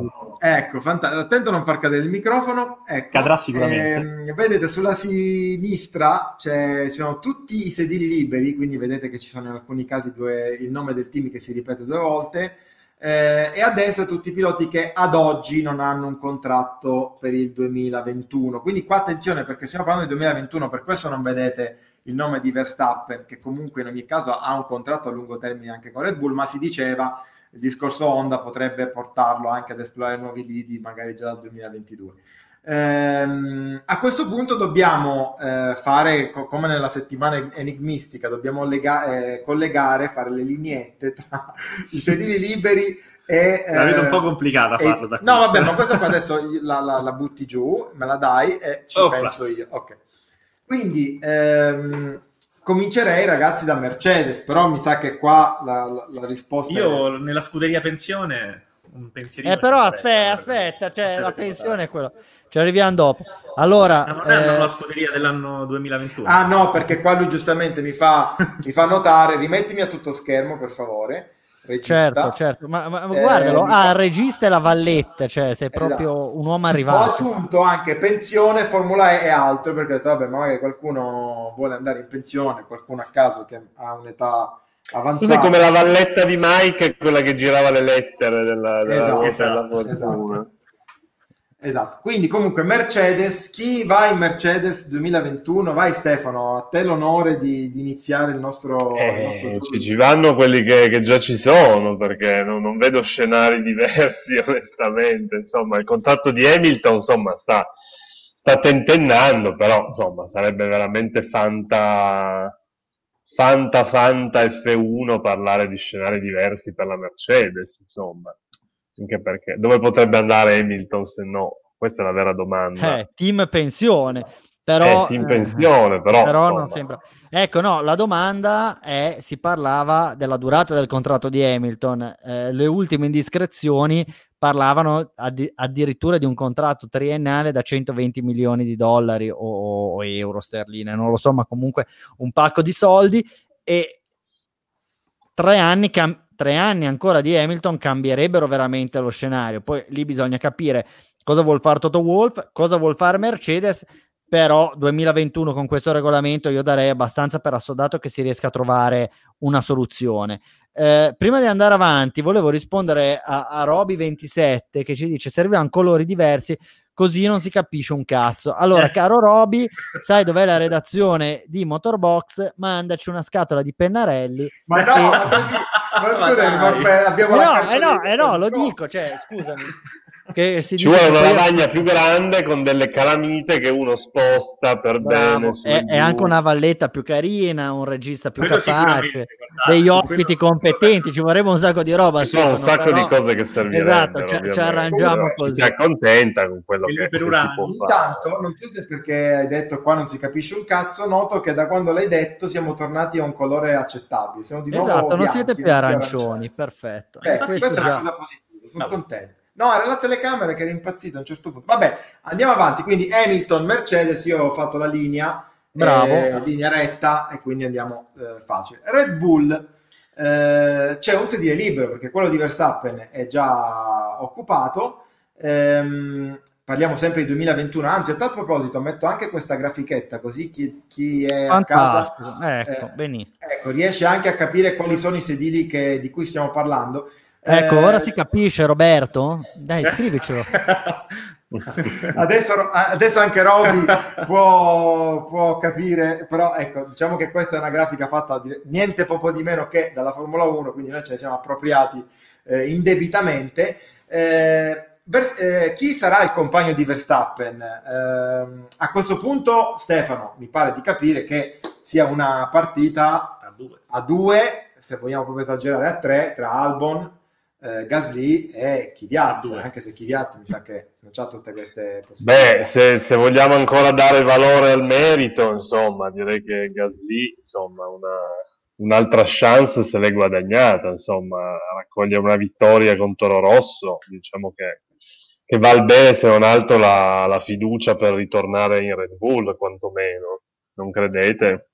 più bella. Ecco, fantastico. Attento a non far cadere il microfono. Ecco, cadrà sicuramente. Ehm, vedete sulla sinistra c'è ci sono tutti i sedili liberi, quindi vedete che ci sono in alcuni casi due il nome del team che si ripete due volte. Eh, e a destra tutti i piloti che ad oggi non hanno un contratto per il duemilaventuno, quindi qua attenzione perché stiamo parlando di duemilaventuno, per questo non vedete il nome di Verstappen che comunque in ogni caso ha un contratto a lungo termine anche con Red Bull, ma si diceva il discorso Honda potrebbe portarlo anche ad esplorare nuovi lidi magari già dal duemilaventidue. Ehm, a questo punto dobbiamo eh, fare co- come nella settimana enigmistica, dobbiamo lega- eh, collegare, fare le lineette tra i sedili liberi e eh, la vedo un po' complicata e... farlo da qui. No vabbè, ma questo qua adesso la, la, la butti giù, me la dai e ci Opla. penso io, ok. Quindi ehm, comincerei ragazzi da Mercedes, però mi sa che qua la, la, la risposta io è... nella scuderia pensione un pensierino eh, però aspetta, aspetta, cioè, so la pensione è quello. Ci arriviamo dopo. Allora, no, non è eh... la scuderia dell'anno duemilaventuno. Ah no, perché qua lui giustamente mi fa, mi fa notare. Rimettimi a tutto schermo, per favore. Regista. Certo, certo. Ma, ma eh, guardalo. Mi... Ah, il regista e la valletta. Cioè, sei proprio esatto. un uomo arrivato. Ho aggiunto anche pensione, Formula E e altro, perché ho detto, vabbè, magari qualcuno vuole andare in pensione, qualcuno a caso che ha un'età... avanzata. Tu sei come la valletta di Mike, quella che girava le lettere della, della esatto, esatto, della esatto. esatto. Quindi comunque Mercedes, chi va in Mercedes duemilaventuno? Vai Stefano, a te l'onore di, di iniziare il nostro, eh, il nostro... Ci vanno quelli che, che già ci sono, perché non, non vedo scenari diversi onestamente. Insomma, il contratto di Hamilton insomma sta, sta tentennando, però insomma sarebbe veramente fanta... Fanta, Fanta F uno parlare di scenari diversi per la Mercedes, insomma. Anche perché dove potrebbe andare Hamilton se no? Questa è la vera domanda. Eh, team pensione. Però, eh, team pensione, però, però non sembra. Ecco, no, la domanda è, si parlava della durata del contratto di Hamilton. Eh, le ultime indiscrezioni parlavano addi- addirittura di un contratto triennale da centoventi milioni di dollari o, o euro sterline, non lo so, ma comunque un pacco di soldi, e tre anni, cam- tre anni ancora di Hamilton cambierebbero veramente lo scenario. Poi lì bisogna capire cosa vuol fare Toto Wolff, cosa vuol fare Mercedes, però duemilaventuno con questo regolamento io darei abbastanza per assodato che si riesca a trovare una soluzione. Eh, prima di andare avanti volevo rispondere a, a Roby ventisette che ci dice servivano colori diversi così non si capisce un cazzo. Allora caro Roby, sai dov'è la redazione di Motorbox? Mandaci una scatola di pennarelli. Ma no, e... ma così, ma scusami, ma ma abbiamo no, la eh no, eh no, lo dico, cioè scusami. Che si ci vuole una lavagna più grande con delle calamite che uno sposta per bravo, bene e anche una valletta più carina, un regista più quello capace, degli ospiti quello... competenti, ci vorrebbe un sacco di roba, ci sono un sacco però... di cose che servirebbero, esatto, ci, ci arrangiamo così, si accontenta con quello che, che si può intanto fare. Non so se perché hai detto qua non si capisce un cazzo, noto che da quando l'hai detto siamo tornati a un colore accettabile, siamo di nuovo esatto, bianchi, non siete più non arancioni, arancioni, perfetto. Beh, eh, questa già... è una cosa positiva, sono no. contento. No, era la telecamera che era impazzita a un certo punto. Vabbè, andiamo avanti. Quindi Hamilton, Mercedes, io ho fatto la linea, bravo, eh, linea retta, e quindi andiamo eh, facile. Red Bull, eh, c'è un sedile libero, perché quello di Verstappen è già occupato. Ehm, parliamo sempre di duemilaventuno, anzi a tal proposito metto anche questa grafichetta, così chi, chi è fantastico. A casa ecco, eh, benissimo. Ecco, riesce anche a capire quali sono i sedili che, di cui stiamo parlando. Ecco, eh, ora si capisce, Roberto? Dai, scrivicelo. Adesso, adesso anche Roby può, può capire, però ecco, diciamo che questa è una grafica fatta di, niente poco di meno che dalla Formula uno, quindi noi ce ne siamo appropriati eh, indebitamente. Eh, Vers- eh, chi sarà il compagno di Verstappen? Eh, a questo punto, Stefano, mi pare di capire che sia una partita a due, a due se vogliamo proprio esagerare, a tre, tra Albon, Eh, Gasly e Kvyat, anche se Kvyat mi sa che non c'ha tutte queste possibilità. Beh, se, se vogliamo ancora dare valore al merito, insomma, direi che Gasly, insomma, una, un'altra chance se l'è guadagnata, insomma, raccogliere una vittoria con Toro Rosso, diciamo che, che val bene se non altro la, la fiducia per ritornare in Red Bull, quantomeno, non credete?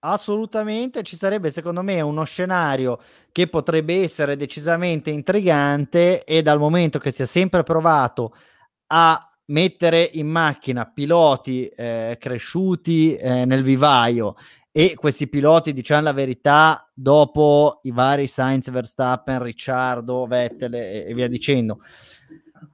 Assolutamente, ci sarebbe secondo me uno scenario che potrebbe essere decisamente intrigante, e dal momento che si è sempre provato a mettere in macchina piloti eh, cresciuti eh, nel vivaio, e questi piloti, diciamo la verità, dopo i vari Sainz, Verstappen, Ricciardo, Vettel e, e via dicendo,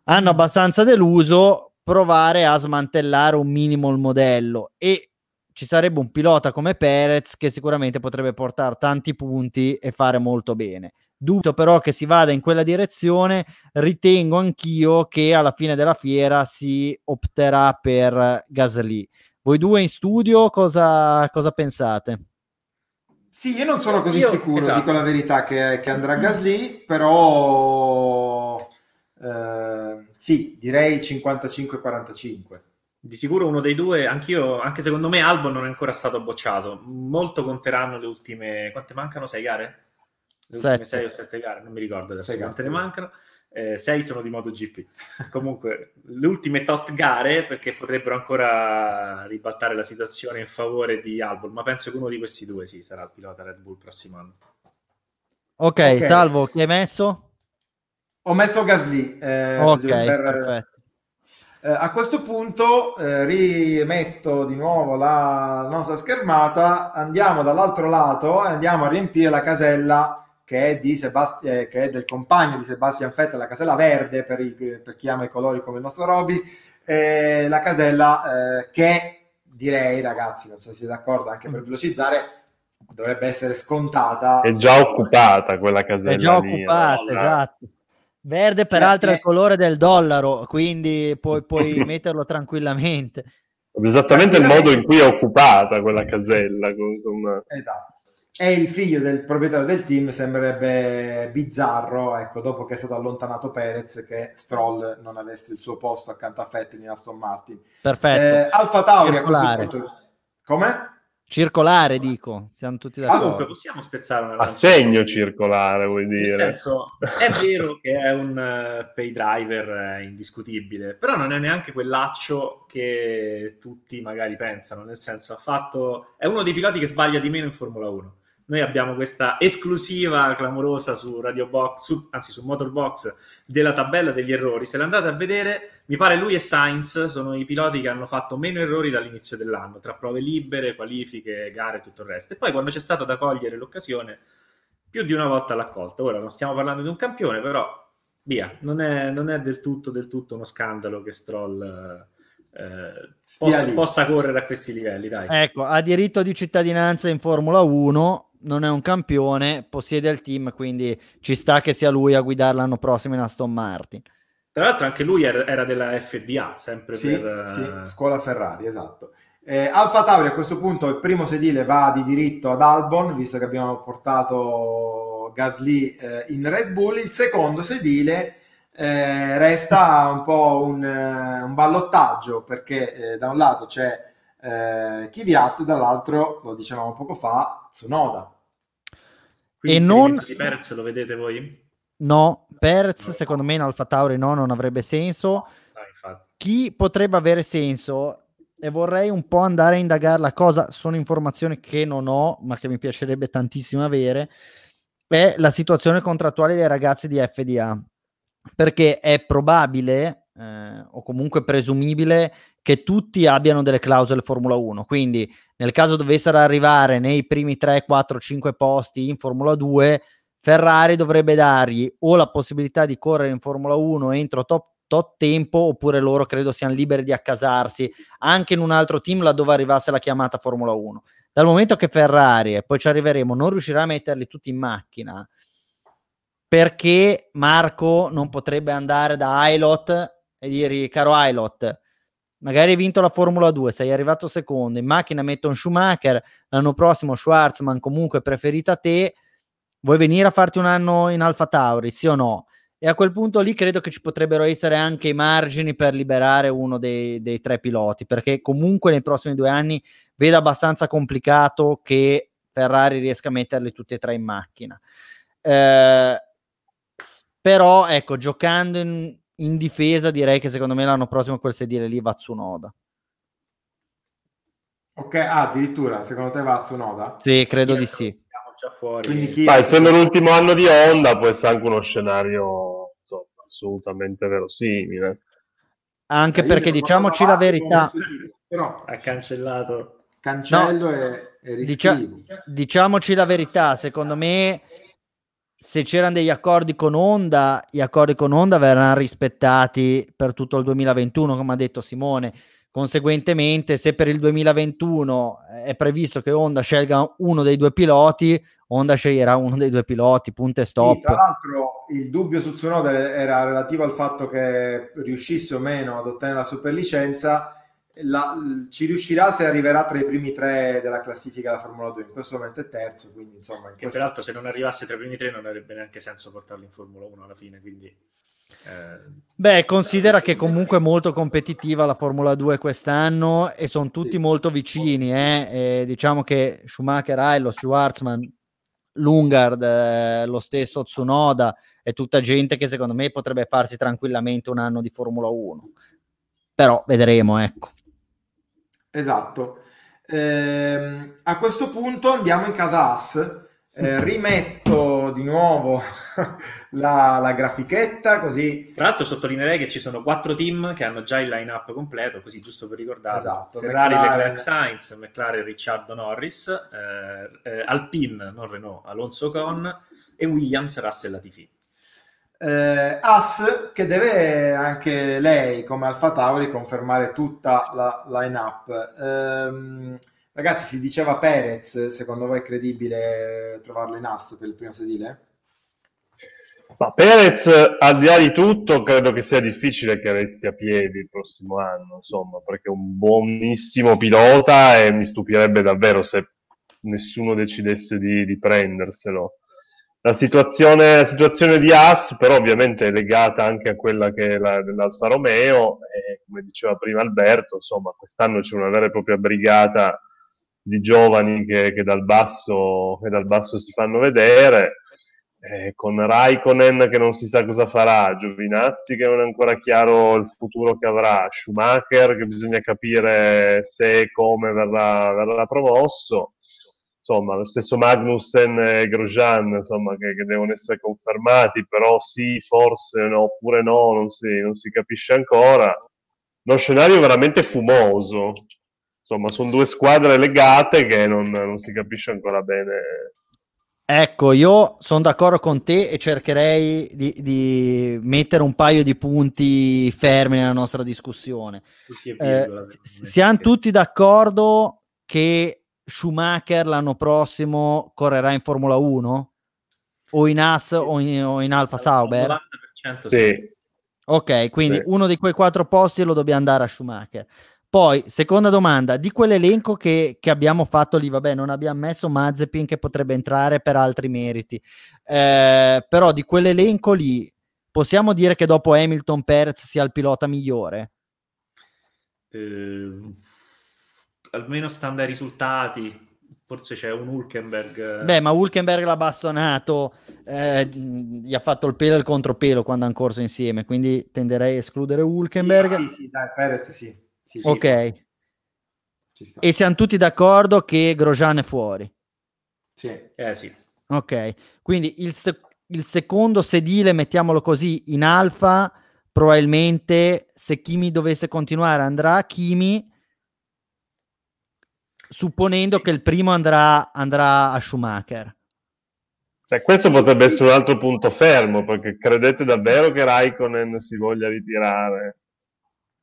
hanno abbastanza deluso, provare a smantellare un minimo il modello, e ci sarebbe un pilota come Perez che sicuramente potrebbe portare tanti punti e fare molto bene. Dubito però che si vada in quella direzione, ritengo anch'io che alla fine della fiera si opterà per Gasly. Voi due in studio cosa, cosa pensate? Sì, io non sono così io, sicuro, esatto. Dico la verità, che, che andrà Gasly, però eh, sì, direi cinquantacinque quarantacinque. Di sicuro uno dei due, anch'io, anche secondo me Albon non è ancora stato bocciato. Molto conteranno le ultime, quante mancano? Sei gare? Le sette. Ultime sei o sette gare, non mi ricordo adesso sei quante ne mancano. Eh, sei sono di MotoGP. Comunque, le ultime tot gare, perché potrebbero ancora ribaltare la situazione in favore di Albon, ma penso che uno di questi due, sì, sarà il pilota Red Bull prossimo anno. Ok, okay. Salvo, chi hai messo? Ho messo Gasly. Eh, ok, per... perfetto. Eh, a questo punto eh, rimetto di nuovo la nostra schermata, andiamo dall'altro lato e andiamo a riempire la casella che è, di Sebast- eh, che è del compagno di Sebastian Vettel, la casella verde per, i, per chi ama i colori come il nostro Roby, eh, la casella eh, che direi, ragazzi, non so se siete d'accordo, anche per velocizzare, dovrebbe essere scontata. È già occupata quella casella. È già occupata, lì, esatto. Verde peraltro è il colore del dollaro, quindi puoi, puoi metterlo tranquillamente. Esattamente il modo in cui è occupata quella casella. Con, con... Esatto. E il figlio del proprietario del team sembrerebbe bizzarro, ecco, dopo che è stato allontanato Perez, che Stroll non avesse il suo posto accanto a Vettel in Aston Martin. Perfetto. Eh, Alfa Tauri a questo punto. Come? Circolare, dico, siamo tutti d'accordo. Comunque possiamo spezzare una assegno lancia. Circolare vuol dire, nel senso, è vero che è un pay driver indiscutibile, però non è neanche quel laccio che tutti magari pensano, nel senso ha fatto, è uno dei piloti che sbaglia di meno in Formula uno, Noi abbiamo questa esclusiva clamorosa su Radio Box, su, anzi su Motorbox, della tabella degli errori. Se l'andate a vedere, mi pare lui e Sainz sono i piloti che hanno fatto meno errori dall'inizio dell'anno, tra prove libere, qualifiche, gare e tutto il resto. E poi quando c'è stata da cogliere l'occasione, più di una volta l'ha colta. Ora non stiamo parlando di un campione, però via, non è, non è del tutto del tutto uno scandalo che Stroll... Eh, possa, possa correre a questi livelli, dai. Ecco, ha diritto di cittadinanza in Formula uno, non è un campione, possiede il team, quindi ci sta che sia lui a guidare l'anno prossimo in Aston Martin. Tra l'altro anche lui era della F D A, sempre sì, per... Sì, scuola Ferrari, esatto. Eh, Alfa Tauri a questo punto il primo sedile va di diritto ad Albon, visto che abbiamo portato Gasly eh, in Red Bull. Il secondo sedile Eh, resta un po' un, eh, un ballottaggio, perché eh, da un lato c'è eh, Kvyat, dall'altro, lo dicevamo poco fa, Tsunoda. Quindi e non di Perez lo vedete voi? No, Perez no. Secondo me in Alfa Tauri no, non avrebbe senso. No, chi potrebbe avere senso, e vorrei un po' andare a indagare la cosa, sono informazioni che non ho ma che mi piacerebbe tantissimo avere, è la situazione contrattuale dei ragazzi di F D A, perché è probabile eh, o comunque presumibile che tutti abbiano delle clausole Formula uno, quindi nel caso dovessero arrivare nei primi tre, quattro, cinque posti in Formula due, Ferrari dovrebbe dargli o la possibilità di correre in Formula uno entro tot, tot tempo, oppure loro credo siano liberi di accasarsi anche in un altro team laddove arrivasse la chiamata Formula uno. Dal momento che Ferrari, e poi ci arriveremo, non riuscirà a metterli tutti in macchina, perché Marco non potrebbe andare da Ailot e dirgli: caro Ailot, magari hai vinto la Formula due, sei arrivato secondo, in macchina metto un Schumacher, l'anno prossimo Schwarzman comunque preferita te, vuoi venire a farti un anno in Alfa Tauri, sì o no? E a quel punto lì credo che ci potrebbero essere anche i margini per liberare uno dei, dei tre piloti, perché comunque nei prossimi due anni vedo abbastanza complicato che Ferrari riesca a metterli tutti e tre in macchina. Eh, però ecco, giocando in, in difesa, direi che secondo me l'anno prossimo quel sedile lì va Tsunoda. Ok, ah, addirittura secondo te va Tsunoda? Sì, credo sì, di sì. Già fuori. Chi... Vai, essendo l'ultimo anno di Honda, può essere anche uno scenario insomma, assolutamente verosimile. Anche eh, perché diciamoci la verità, però ha cancellato cancello no, e, e riscrivo. Dicia- diciamoci la verità, secondo me se c'erano degli accordi con Honda, gli accordi con Honda verranno rispettati per tutto il duemilaventuno, come ha detto Simone. Conseguentemente, se per il duemilaventuno è previsto che Honda scelga uno dei due piloti, Honda sceglierà uno dei due piloti, punto e stop. Sì, tra l'altro il dubbio su Tsunoda era relativo al fatto che riuscisse o meno ad ottenere la superlicenza. La, ci riuscirà se arriverà tra i primi tre della classifica della Formula due, in questo momento è terzo, quindi insomma in che questo... peraltro se non arrivasse tra i primi tre non avrebbe neanche senso portarlo in Formula uno alla fine, quindi eh... beh considera eh, che comunque è molto competitiva la Formula due quest'anno e sono tutti sì, molto vicini eh? E diciamo che Schumacher, Ailo, Schwarzman, Lungard, eh, lo stesso Tsunoda è tutta gente che secondo me potrebbe farsi tranquillamente un anno di Formula uno, però vedremo, ecco. Esatto. Eh, a questo punto andiamo in casa Haas. Eh, rimetto di nuovo la, la grafichetta, così. Tra l'altro sottolineerei che ci sono quattro team che hanno già il line-up completo, così giusto per ricordare. Esatto. Ferrari, McLaren... Leclerc, Sainz, McLaren, Ricciardo, Norris, eh, eh, Alpine, non Renault, Alonso, Con e Williams, Russell, Latifi. Eh, Haas che deve anche lei come Alfa Tauri confermare tutta la line-up. Ehm, ragazzi, si diceva Perez, secondo voi è credibile trovarlo in Haas per il primo sedile? Ma Perez, al di là di tutto, credo che sia difficile che resti a piedi il prossimo anno, insomma, perché è un buonissimo pilota e mi stupirebbe davvero se nessuno decidesse di, di prenderselo. La situazione, la situazione di Haas però ovviamente è legata anche a quella che è la, dell'Alfa Romeo e come diceva prima Alberto, insomma quest'anno c'è una vera e propria brigata di giovani che, che, dal, basso, che dal basso si fanno vedere, eh, con Räikkönen che non si sa cosa farà, Giovinazzi che non è ancora chiaro il futuro che avrà, Schumacher che bisogna capire se e come verrà, verrà promosso. insomma, lo stesso Magnussen e Grosjean, insomma, che, che devono essere confermati, però sì, forse no, oppure no, non si, non si capisce ancora. Uno scenario veramente fumoso, insomma, sono due squadre legate che non, non si capisce ancora bene. Ecco, io sono d'accordo con te e cercherei di, di mettere un paio di punti fermi nella nostra discussione. Eh, siamo tutti d'accordo che Schumacher l'anno prossimo correrà in Formula uno? O in Haas o in, o in Alfa Sauber? novanta per cento sì. Ok, quindi sì, uno di quei quattro posti lo dobbiamo dare a Schumacher. Poi, seconda domanda, di quell'elenco che, che abbiamo fatto lì, vabbè, non abbiamo messo Mazepin che potrebbe entrare per altri meriti, eh, però di quell'elenco lì possiamo dire che dopo Hamilton Perez sia il pilota migliore? Eh, almeno stando ai risultati, forse c'è un Hülkenberg. Beh, ma Hülkenberg l'ha bastonato, eh, gli ha fatto il pelo e il contropelo quando hanno corso insieme, quindi tenderei a escludere Hülkenberg. Sì, sì, sì, dai, Perez sì. Sì, sì, ok, ci sta. E siamo tutti d'accordo che Grosjean è fuori? Sì, eh, sì. Ok, quindi il, sec- il secondo sedile, mettiamolo così, in Alfa probabilmente, se Kimi dovesse continuare, andrà a Kimi, supponendo sì, che il primo andrà, andrà a Schumacher. Cioè, questo potrebbe essere un altro punto fermo, perché credete davvero che Raikkonen si voglia ritirare?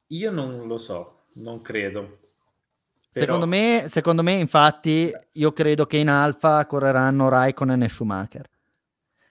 Io non lo so, non credo. Però... Secondo me, secondo me, infatti, io credo che in Alfa correranno Raikkonen e Schumacher.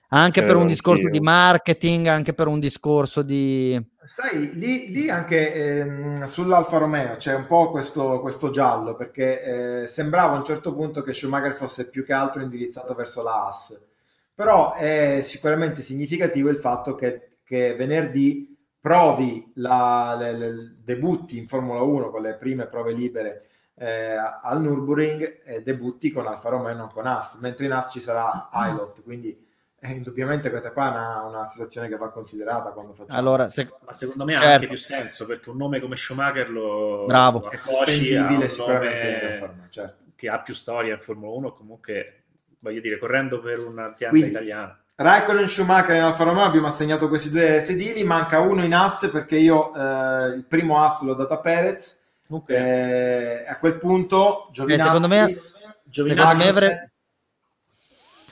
Anche credo per un anch'io. discorso di marketing, anche per un discorso di... Sai, lì, lì anche ehm, sull'Alfa Romeo c'è un po' questo, questo giallo, perché eh, sembrava a un certo punto che Schumacher fosse più che altro indirizzato verso la Haas. Però è sicuramente significativo il fatto che, che venerdì provi la, le, le, debutti in Formula uno con le prime prove libere eh, al Nürburgring e debutti con Alfa Romeo e non con Haas, mentre in Haas ci sarà Aylot, quindi eh, indubbiamente questa qua è una, una situazione che va considerata quando facciamo. Allora, se... Ma secondo me certo. ha anche più senso, perché un nome come Schumacher lo, Bravo. lo associ a un nome Formula, certo. che ha più storia in Formula uno, comunque voglio dire, correndo per un'azienda quindi, italiana. Raikkonen, Schumacher e Alfa Romeo abbiamo assegnato questi due sedili, manca uno in Haas perché io eh, il primo Haas l'ho dato a Perez, okay. eh, a quel punto Giovinazzi, eh, secondo me, Giovinazzi secondo, me avrebbe,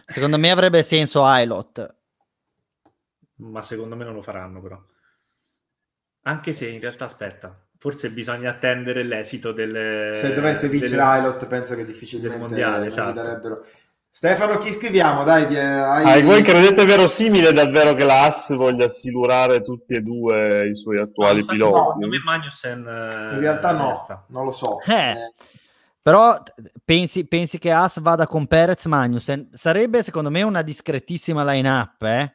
secondo me avrebbe senso Aylot, ma secondo me non lo faranno, però anche se in realtà aspetta, forse bisogna attendere l'esito del, se dovesse vincere Aylot penso che difficilmente mondiale, esatto. darebbero. Stefano, chi scriviamo? Dai, hai... ah, voi credete verosimile davvero che la Haas voglia silurare tutti e due i suoi attuali no, piloti? No, secondo me Magnussen eh, in realtà no, resta. non lo so. Eh, eh. Però pensi, pensi che Haas vada con Perez, Magnussen? Sarebbe secondo me una discretissima line-up, eh?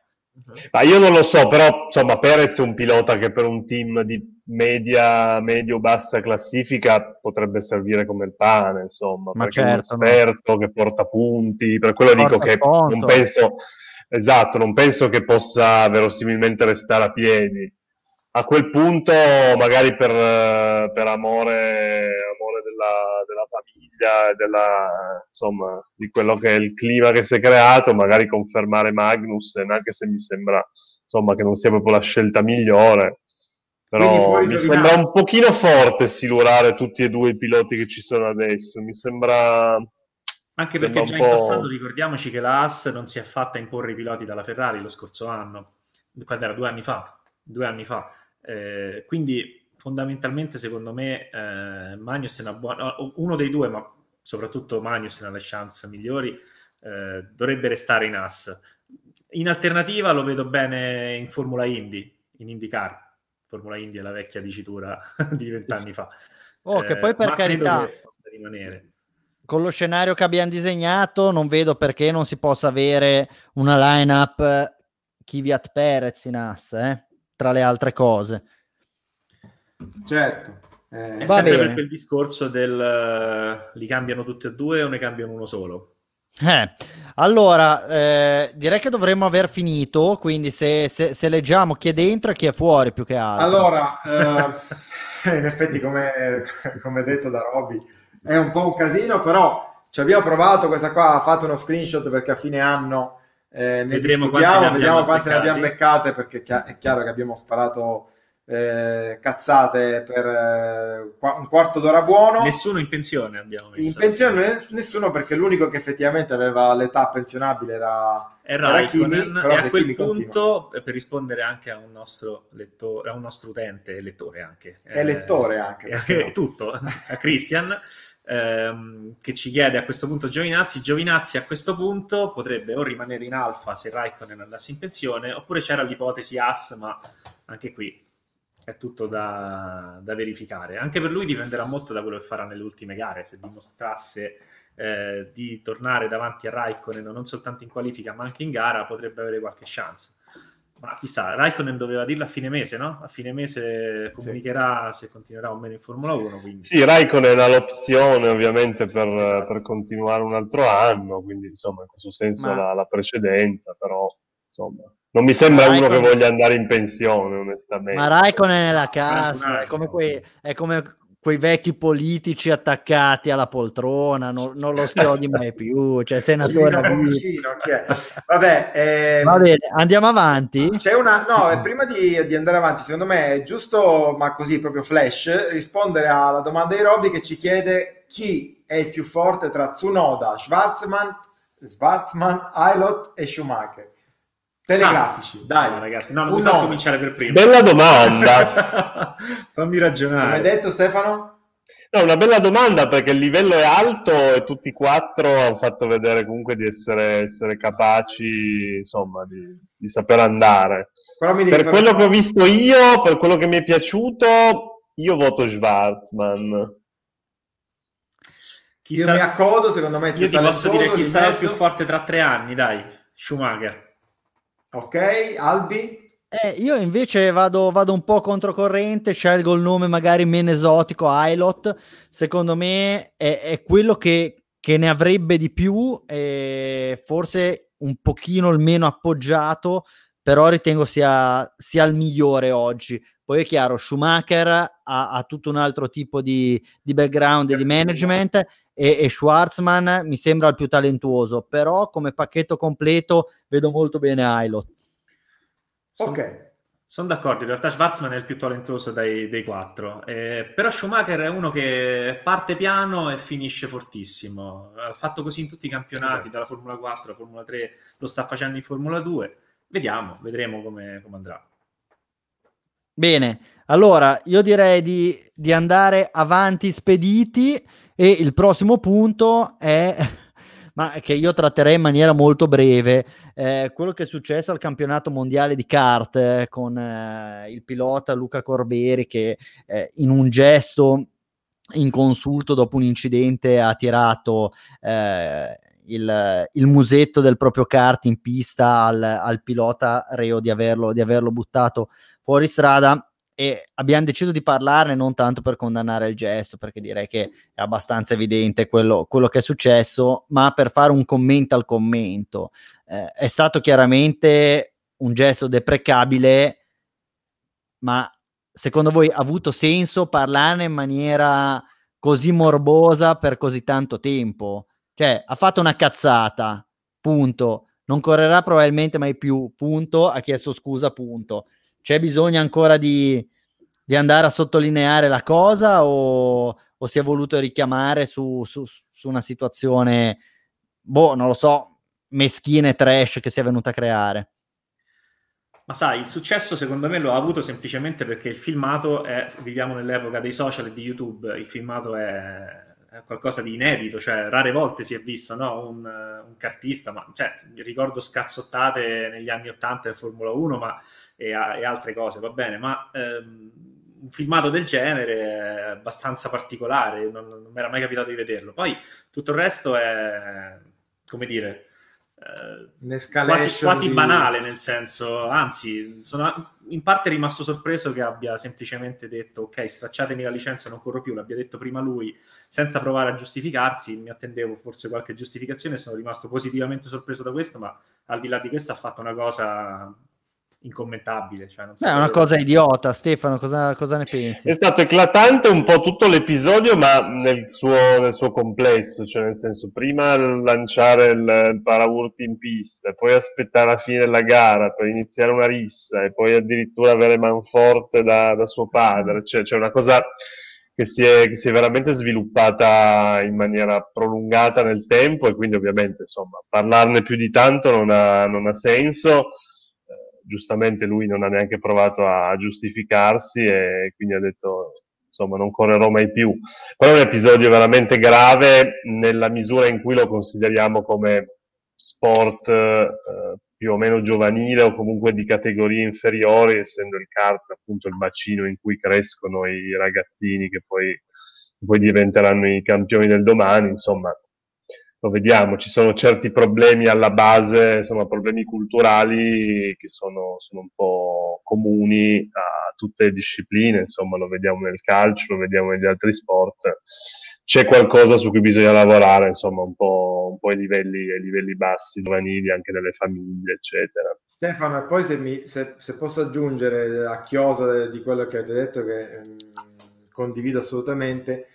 Ma io non lo so, però insomma Perez è un pilota che per un team di media, medio-bassa classifica potrebbe servire come il pane, insomma, ma perché certo, è un esperto no? che porta punti, per quello porta dico che punto. non penso esatto, non penso che possa verosimilmente restare a piedi. A quel punto magari per, per amore, amore della, della famiglia, della, insomma, di quello che è il clima che si è creato, magari confermare Magnussen, anche se mi sembra insomma che non sia proprio la scelta migliore, però mi sembra un pochino forte silurare tutti e due i piloti che ci sono adesso, mi sembra... Anche mi perché sembra già in passato ricordiamoci che la Haas non si è fatta imporre i piloti dalla Ferrari lo scorso anno, quando era due anni fa, due anni fa. Eh, quindi fondamentalmente secondo me eh, Magnussen ha buona, uno dei due, ma soprattutto Magnussen ha le chance migliori, eh, dovrebbe restare in Haas. In alternativa lo vedo bene in Formula Indy, in IndyCar. Formula Indy è la vecchia dicitura di vent'anni fa. Oh, eh, che poi per carità rimanere. Con lo scenario che abbiamo disegnato non vedo perché non si possa avere una lineup Kvyat Perez in Haas, eh? Tra le altre cose, certo, eh, è va sempre bene. Per quel discorso del uh, li cambiano tutti e due o ne cambiano uno solo? Eh, allora eh, direi che dovremmo aver finito, quindi se, se, se leggiamo chi è dentro e chi è fuori più che altro. Allora eh, in effetti come, come detto da Robby è un po' un casino, però ci abbiamo provato questa qua, fate uno screenshot perché a fine anno eh, ne vediamo discutiamo, vediamo quante ne abbiamo beccate, perché è chiaro che abbiamo sparato eh, cazzate per eh, un quarto d'ora buono. Nessuno in pensione abbiamo messo. In pensione nessuno, perché l'unico che effettivamente aveva l'età pensionabile era, era Kimi, però e a quel Kimi punto continua. Per rispondere anche a un nostro lettore, a un nostro utente, lettore anche. È lettore anche. Eh, no. Tutto, a Christian. Ehm, che ci chiede a questo punto Giovinazzi Giovinazzi a questo punto potrebbe o rimanere in Alfa se Raikkonen andasse in pensione, oppure c'era l'ipotesi Haas, ma anche qui è tutto da, da verificare. Anche per lui dipenderà molto da quello che farà nelle ultime gare, se dimostrasse eh, di tornare davanti a Raikkonen non soltanto in qualifica ma anche in gara potrebbe avere qualche chance, ma chissà. Raikkonen doveva dirlo a fine mese, no? A fine mese comunicherà sì. Se continuerà o meno in Formula uno, quindi. Sì, Raikkonen ha l'opzione ovviamente per, esatto. per continuare un altro anno, quindi insomma in questo senso Ma... la, la precedenza, però insomma non mi sembra Raikkonen... uno che voglia andare in pensione onestamente. Ma Raikkonen è la casa, è come quei, è come quei vecchi politici attaccati alla poltrona, non, non lo schiodi mai più, cioè senatore vicino, vabbè, eh, va bene, andiamo avanti. C'è una no, eh, prima di, di andare avanti, secondo me è giusto, ma così proprio flash, rispondere alla domanda di Robby che ci chiede chi è il più forte tra Tsunoda, Schwarzman, Schwarzman, Aylot e Schumacher. Telegrafici, ah, dai no, ragazzi, no, non devo cominciare per prima. Bella domanda. Fammi ragionare. Come hai detto, Stefano? No, una bella domanda, perché il livello è alto e tutti e quattro hanno fatto vedere comunque di essere, essere capaci, insomma, di, di saper andare. Però mi devi per quello fare... che ho visto io, per quello che mi è piaciuto, io voto Schwarzman. Chi io sa... mi accodo, secondo me è più io ti posso dire chi sarà mezzo... più forte tra tre anni, dai, Schumacher. Ok, Albi? Eh, io invece vado, vado un po' controcorrente, scelgo il nome magari meno esotico, Aylot. Secondo me è, è quello che, che ne avrebbe di più, e forse un pochino il meno appoggiato, però ritengo sia, sia il migliore oggi. Poi è chiaro, Schumacher ha, ha tutto un altro tipo di, di background e di management, e, e Schwarzman mi sembra il più talentuoso, però come pacchetto completo vedo molto bene Aylot. Ok, sono, sono d'accordo, in realtà Schwarzman è il più talentuoso dei, dei quattro, eh, però Schumacher è uno che parte piano e finisce fortissimo, ha fatto così in tutti i campionati, okay. Dalla Formula quattro alla Formula tre, lo sta facendo in Formula due, vediamo, vedremo come, come andrà. Bene, allora io direi di, di andare avanti spediti, e il prossimo punto è, ma che io tratterei in maniera molto breve, eh, quello che è successo al campionato mondiale di kart, eh, con eh, il pilota Luca Corberi che eh, in un gesto inconsulto dopo un incidente ha tirato eh, Il, il musetto del proprio kart in pista al, al pilota reo di averlo, di averlo buttato fuori strada, e abbiamo deciso di parlarne non tanto per condannare il gesto, perché direi che è abbastanza evidente quello, quello che è successo, ma per fare un commento al commento. Eh, è stato chiaramente un gesto deprecabile, ma secondo voi ha avuto senso parlarne in maniera così morbosa per così tanto tempo? Cioè, ha fatto una cazzata, punto. Non correrà probabilmente mai più, punto. Ha chiesto scusa, punto. C'è bisogno ancora di, di andare a sottolineare la cosa, o, o si è voluto richiamare su, su, su una situazione, boh, non lo so, meschina e trash che si è venuta a creare? Ma sai, il successo secondo me lo ha avuto semplicemente perché il filmato è, viviamo nell'epoca dei social e di YouTube, il filmato è... qualcosa di inedito, cioè rare volte si è visto, no? un, un cartista, ma cioè, ricordo scazzottate negli anni ottanta in Formula uno, ma e, e altre cose, va bene, ma ehm, un filmato del genere è abbastanza particolare, non, non mi era mai capitato di vederlo. Poi tutto il resto è, come dire, eh, quasi, quasi di... banale, nel senso, anzi, sono in parte rimasto sorpreso che abbia semplicemente detto ok, stracciatemi la licenza, non corro più, l'abbia detto prima lui senza provare a giustificarsi. Mi attendevo forse qualche giustificazione, sono rimasto positivamente sorpreso da questo, ma al di là di questo ha fatto una cosa incommentabile, cioè non so. Beh, è una cosa idiota. Stefano, cosa, cosa ne pensi? È stato eclatante un po' tutto l'episodio, ma nel suo, nel suo complesso, cioè nel senso, prima lanciare il, il paraurti in pista, poi aspettare la fine della gara per iniziare una rissa e poi addirittura avere manforte da, da suo padre, cioè c'è, cioè una cosa che si è, che si è veramente sviluppata in maniera prolungata nel tempo, e quindi ovviamente, insomma, parlarne più di tanto non ha, non ha senso. Giustamente lui non ha neanche provato a giustificarsi e quindi ha detto, insomma, non correrò mai più. Però è un episodio veramente grave nella misura in cui lo consideriamo come sport eh, più o meno giovanile o comunque di categorie inferiori, essendo il kart appunto il bacino in cui crescono i ragazzini che poi, che poi diventeranno i campioni del domani, insomma. Lo vediamo, ci sono certi problemi alla base, insomma problemi culturali che sono, sono un po' comuni a tutte le discipline, insomma lo vediamo nel calcio, lo vediamo negli altri sport, c'è qualcosa su cui bisogna lavorare, insomma un po', un po' ai livelli, ai livelli bassi, giovanili, anche delle famiglie, eccetera. Stefano, e poi se, mi, se, se posso aggiungere a chiosa di quello che avete detto, che eh, condivido assolutamente,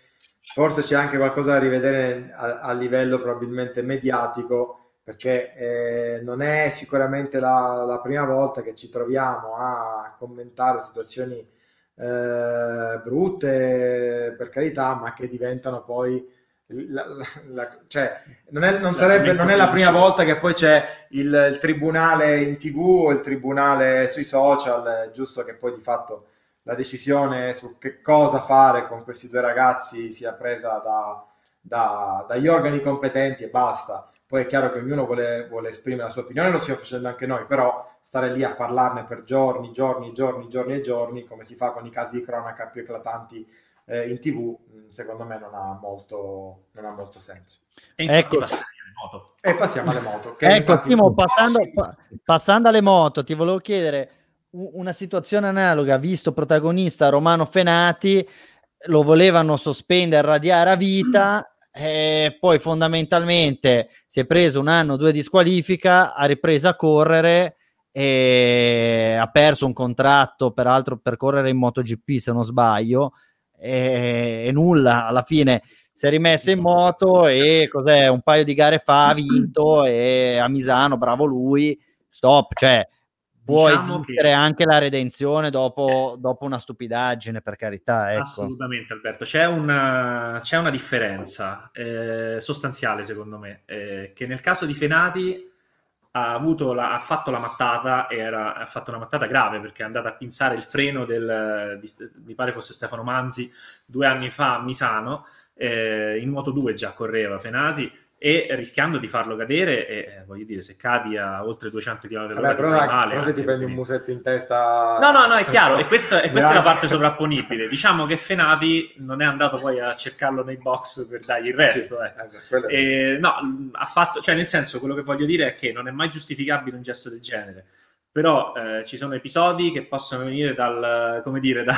forse c'è anche qualcosa da rivedere a, a livello probabilmente mediatico, perché eh, non è sicuramente la, la prima volta che ci troviamo a commentare situazioni eh, brutte, per carità, ma che diventano poi la, la, la, cioè non è, non sarebbe, non è la prima volta che poi c'è il, il tribunale in TV o il tribunale sui social, giusto, che poi di fatto la decisione su che cosa fare con questi due ragazzi sia presa da, da, dagli organi competenti e basta. Poi è chiaro che ognuno vuole, vuole esprimere la sua opinione, lo stiamo facendo anche noi, però stare lì a parlarne per giorni, giorni, giorni, giorni e giorni, come si fa con i casi di cronaca più eclatanti eh, in TV, secondo me non ha molto, non ha molto senso. E ecco, moto. E passiamo alle moto. Che ecco, infatti... Timo, passando, passando alle moto, ti volevo chiedere una situazione analoga, visto protagonista Romano Fenati, lo volevano sospendere, radiare a vita, e poi fondamentalmente si è preso un anno o due di squalifica, ha ripreso a correre e ha perso un contratto peraltro per correre in MotoGP, se non sbaglio, e, e nulla, alla fine si è rimesso in moto e cos'è, un paio di gare fa ha vinto, e a Misano, bravo lui, stop, cioè può diciamo esistere che... anche la redenzione dopo, dopo una stupidaggine, per carità, ecco. Assolutamente, Alberto, c'è una, c'è una differenza eh, sostanziale secondo me, eh, che nel caso di Fenati ha, avuto la, ha fatto la mattata, era, ha fatto una mattata grave perché è andata a pinzare il freno del, di, mi pare fosse Stefano Manzi, due anni fa a Misano, eh, in Moto due già correva Fenati, e rischiando di farlo cadere, e voglio dire, se cadi a oltre duecento chilometri all'ora però, male, però se ti prendi un musetto in testa, no no no è chiaro, e questa, e questa è la parte sovrapponibile, diciamo che Fenati non è andato poi a cercarlo nei box per dargli il resto, sì, eh. esatto, e, no, ha fatto, cioè nel senso, quello che voglio dire è che non è mai giustificabile un gesto del genere, però eh, ci sono episodi che possono venire dal, come dire, da,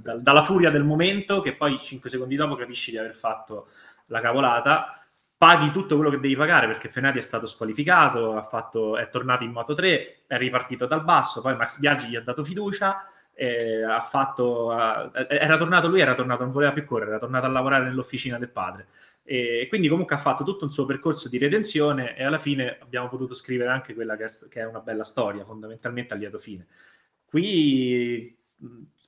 da, dalla furia del momento, che poi cinque secondi dopo capisci di aver fatto la cavolata, paghi tutto quello che devi pagare, perché Fenati è stato squalificato, ha fatto, è tornato in Moto tre, è ripartito dal basso, poi Max Biaggi gli ha dato fiducia, eh, ha fatto, eh, era tornato lui, era tornato, non voleva più correre, era tornato a lavorare nell'officina del padre. E quindi comunque ha fatto tutto un suo percorso di redenzione e alla fine abbiamo potuto scrivere anche quella che è, che è una bella storia, fondamentalmente a lieto fine. Qui...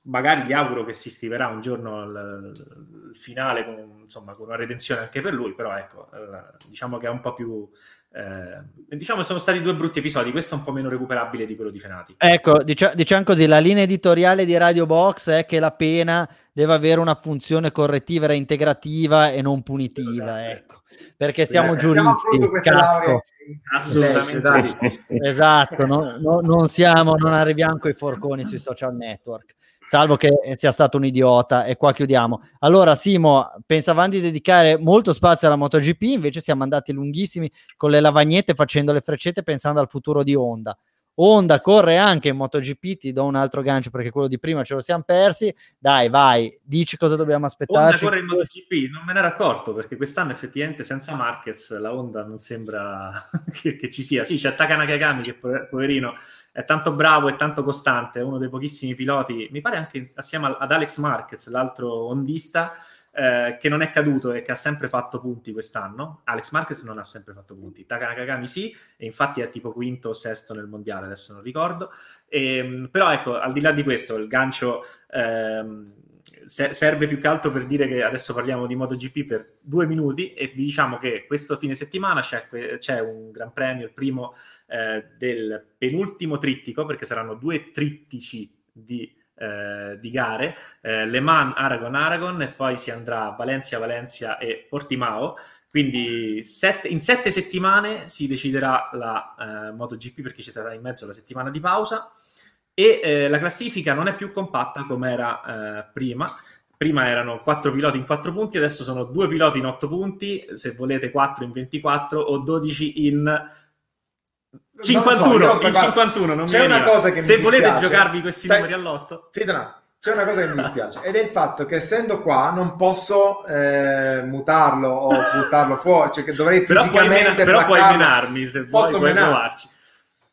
magari gli auguro che si scriverà un giorno il, il finale con, insomma, con una redenzione anche per lui, però ecco, diciamo che è un po' più eh, diciamo sono stati due brutti episodi, questo è un po' meno recuperabile di quello di Fenati, ecco, dic- diciamo così, la linea editoriale di Radio Box è che la pena deve avere una funzione correttiva, reintegrativa e non punitiva, sì, ecco, perché siamo sì, giuristi, cazzo, assolutamente esatto, no, no, non siamo, non arriviamo coi forconi sui social network, salvo che sia stato un idiota, e qua chiudiamo. Allora Simo, pensavamo di dedicare molto spazio alla MotoGP, invece siamo andati lunghissimi con le lavagnette, facendo le freccette, pensando al futuro di Honda. Honda corre anche in MotoGP, ti do un altro gancio perché quello di prima ce lo siamo persi, dai vai, dici cosa dobbiamo aspettarci. Honda corre in MotoGP, non me ne ero accorto perché quest'anno effettivamente senza Marquez la Honda non sembra che, che ci sia. Sì, c'è Taka Nakagami che poverino è tanto bravo e tanto costante, è uno dei pochissimi piloti, mi pare anche assieme ad Alex Marquez, l'altro hondista, Eh, che non è caduto e che ha sempre fatto punti quest'anno. Alex Marquez non ha sempre fatto punti, Taka Nakagami sì, e infatti è tipo quinto o sesto nel mondiale, adesso non ricordo. E, però ecco, al di là di questo, il gancio ehm, se- serve più che altro per dire che adesso parliamo di MotoGP per due minuti e vi diciamo che questo fine settimana c'è, que- c'è un gran premio, il primo eh, del penultimo trittico, perché saranno due trittici di Eh, di gare, eh, Le Mans, Aragon, Aragon e poi si andrà a Valencia, Valencia e Portimao, quindi set, in sette settimane si deciderà la eh, MotoGP, perché ci sarà in mezzo la settimana di pausa e eh, la classifica non è più compatta come era eh, prima. Prima erano quattro piloti in quattro punti, adesso sono due piloti in otto punti, se volete quattro in ventiquattro o dodici in cinquantuno, non so, però, il cinquantuno non c'è mi una cosa che se mi volete dispiace, giocarvi questi stai, numeri all'otto fidonati, c'è una cosa che mi dispiace ed è il fatto che essendo qua non posso eh, mutarlo o buttarlo fuori, cioè che dovrei però fisicamente puoi mena- però puoi menarmi se posso vuoi, puoi provarci.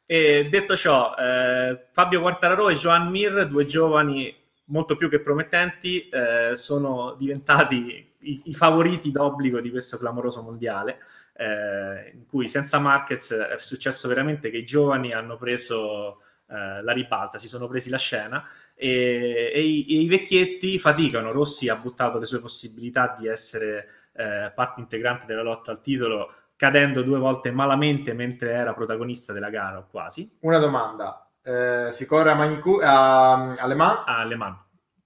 E detto ciò, eh, Fabio Quartararo e Joan Mir, due giovani molto più che promettenti, eh, sono diventati i, i favoriti d'obbligo di questo clamoroso mondiale, Eh, in cui senza Marquez è successo veramente che i giovani hanno preso eh, la ribalta, si sono presi la scena e, e, i, e i vecchietti faticano. Rossi ha buttato le sue possibilità di essere eh, parte integrante della lotta al titolo, cadendo due volte malamente mentre era protagonista della gara, o quasi. Una domanda, eh, si corre a, Manicu- a, a Le Mans? A Le Mans.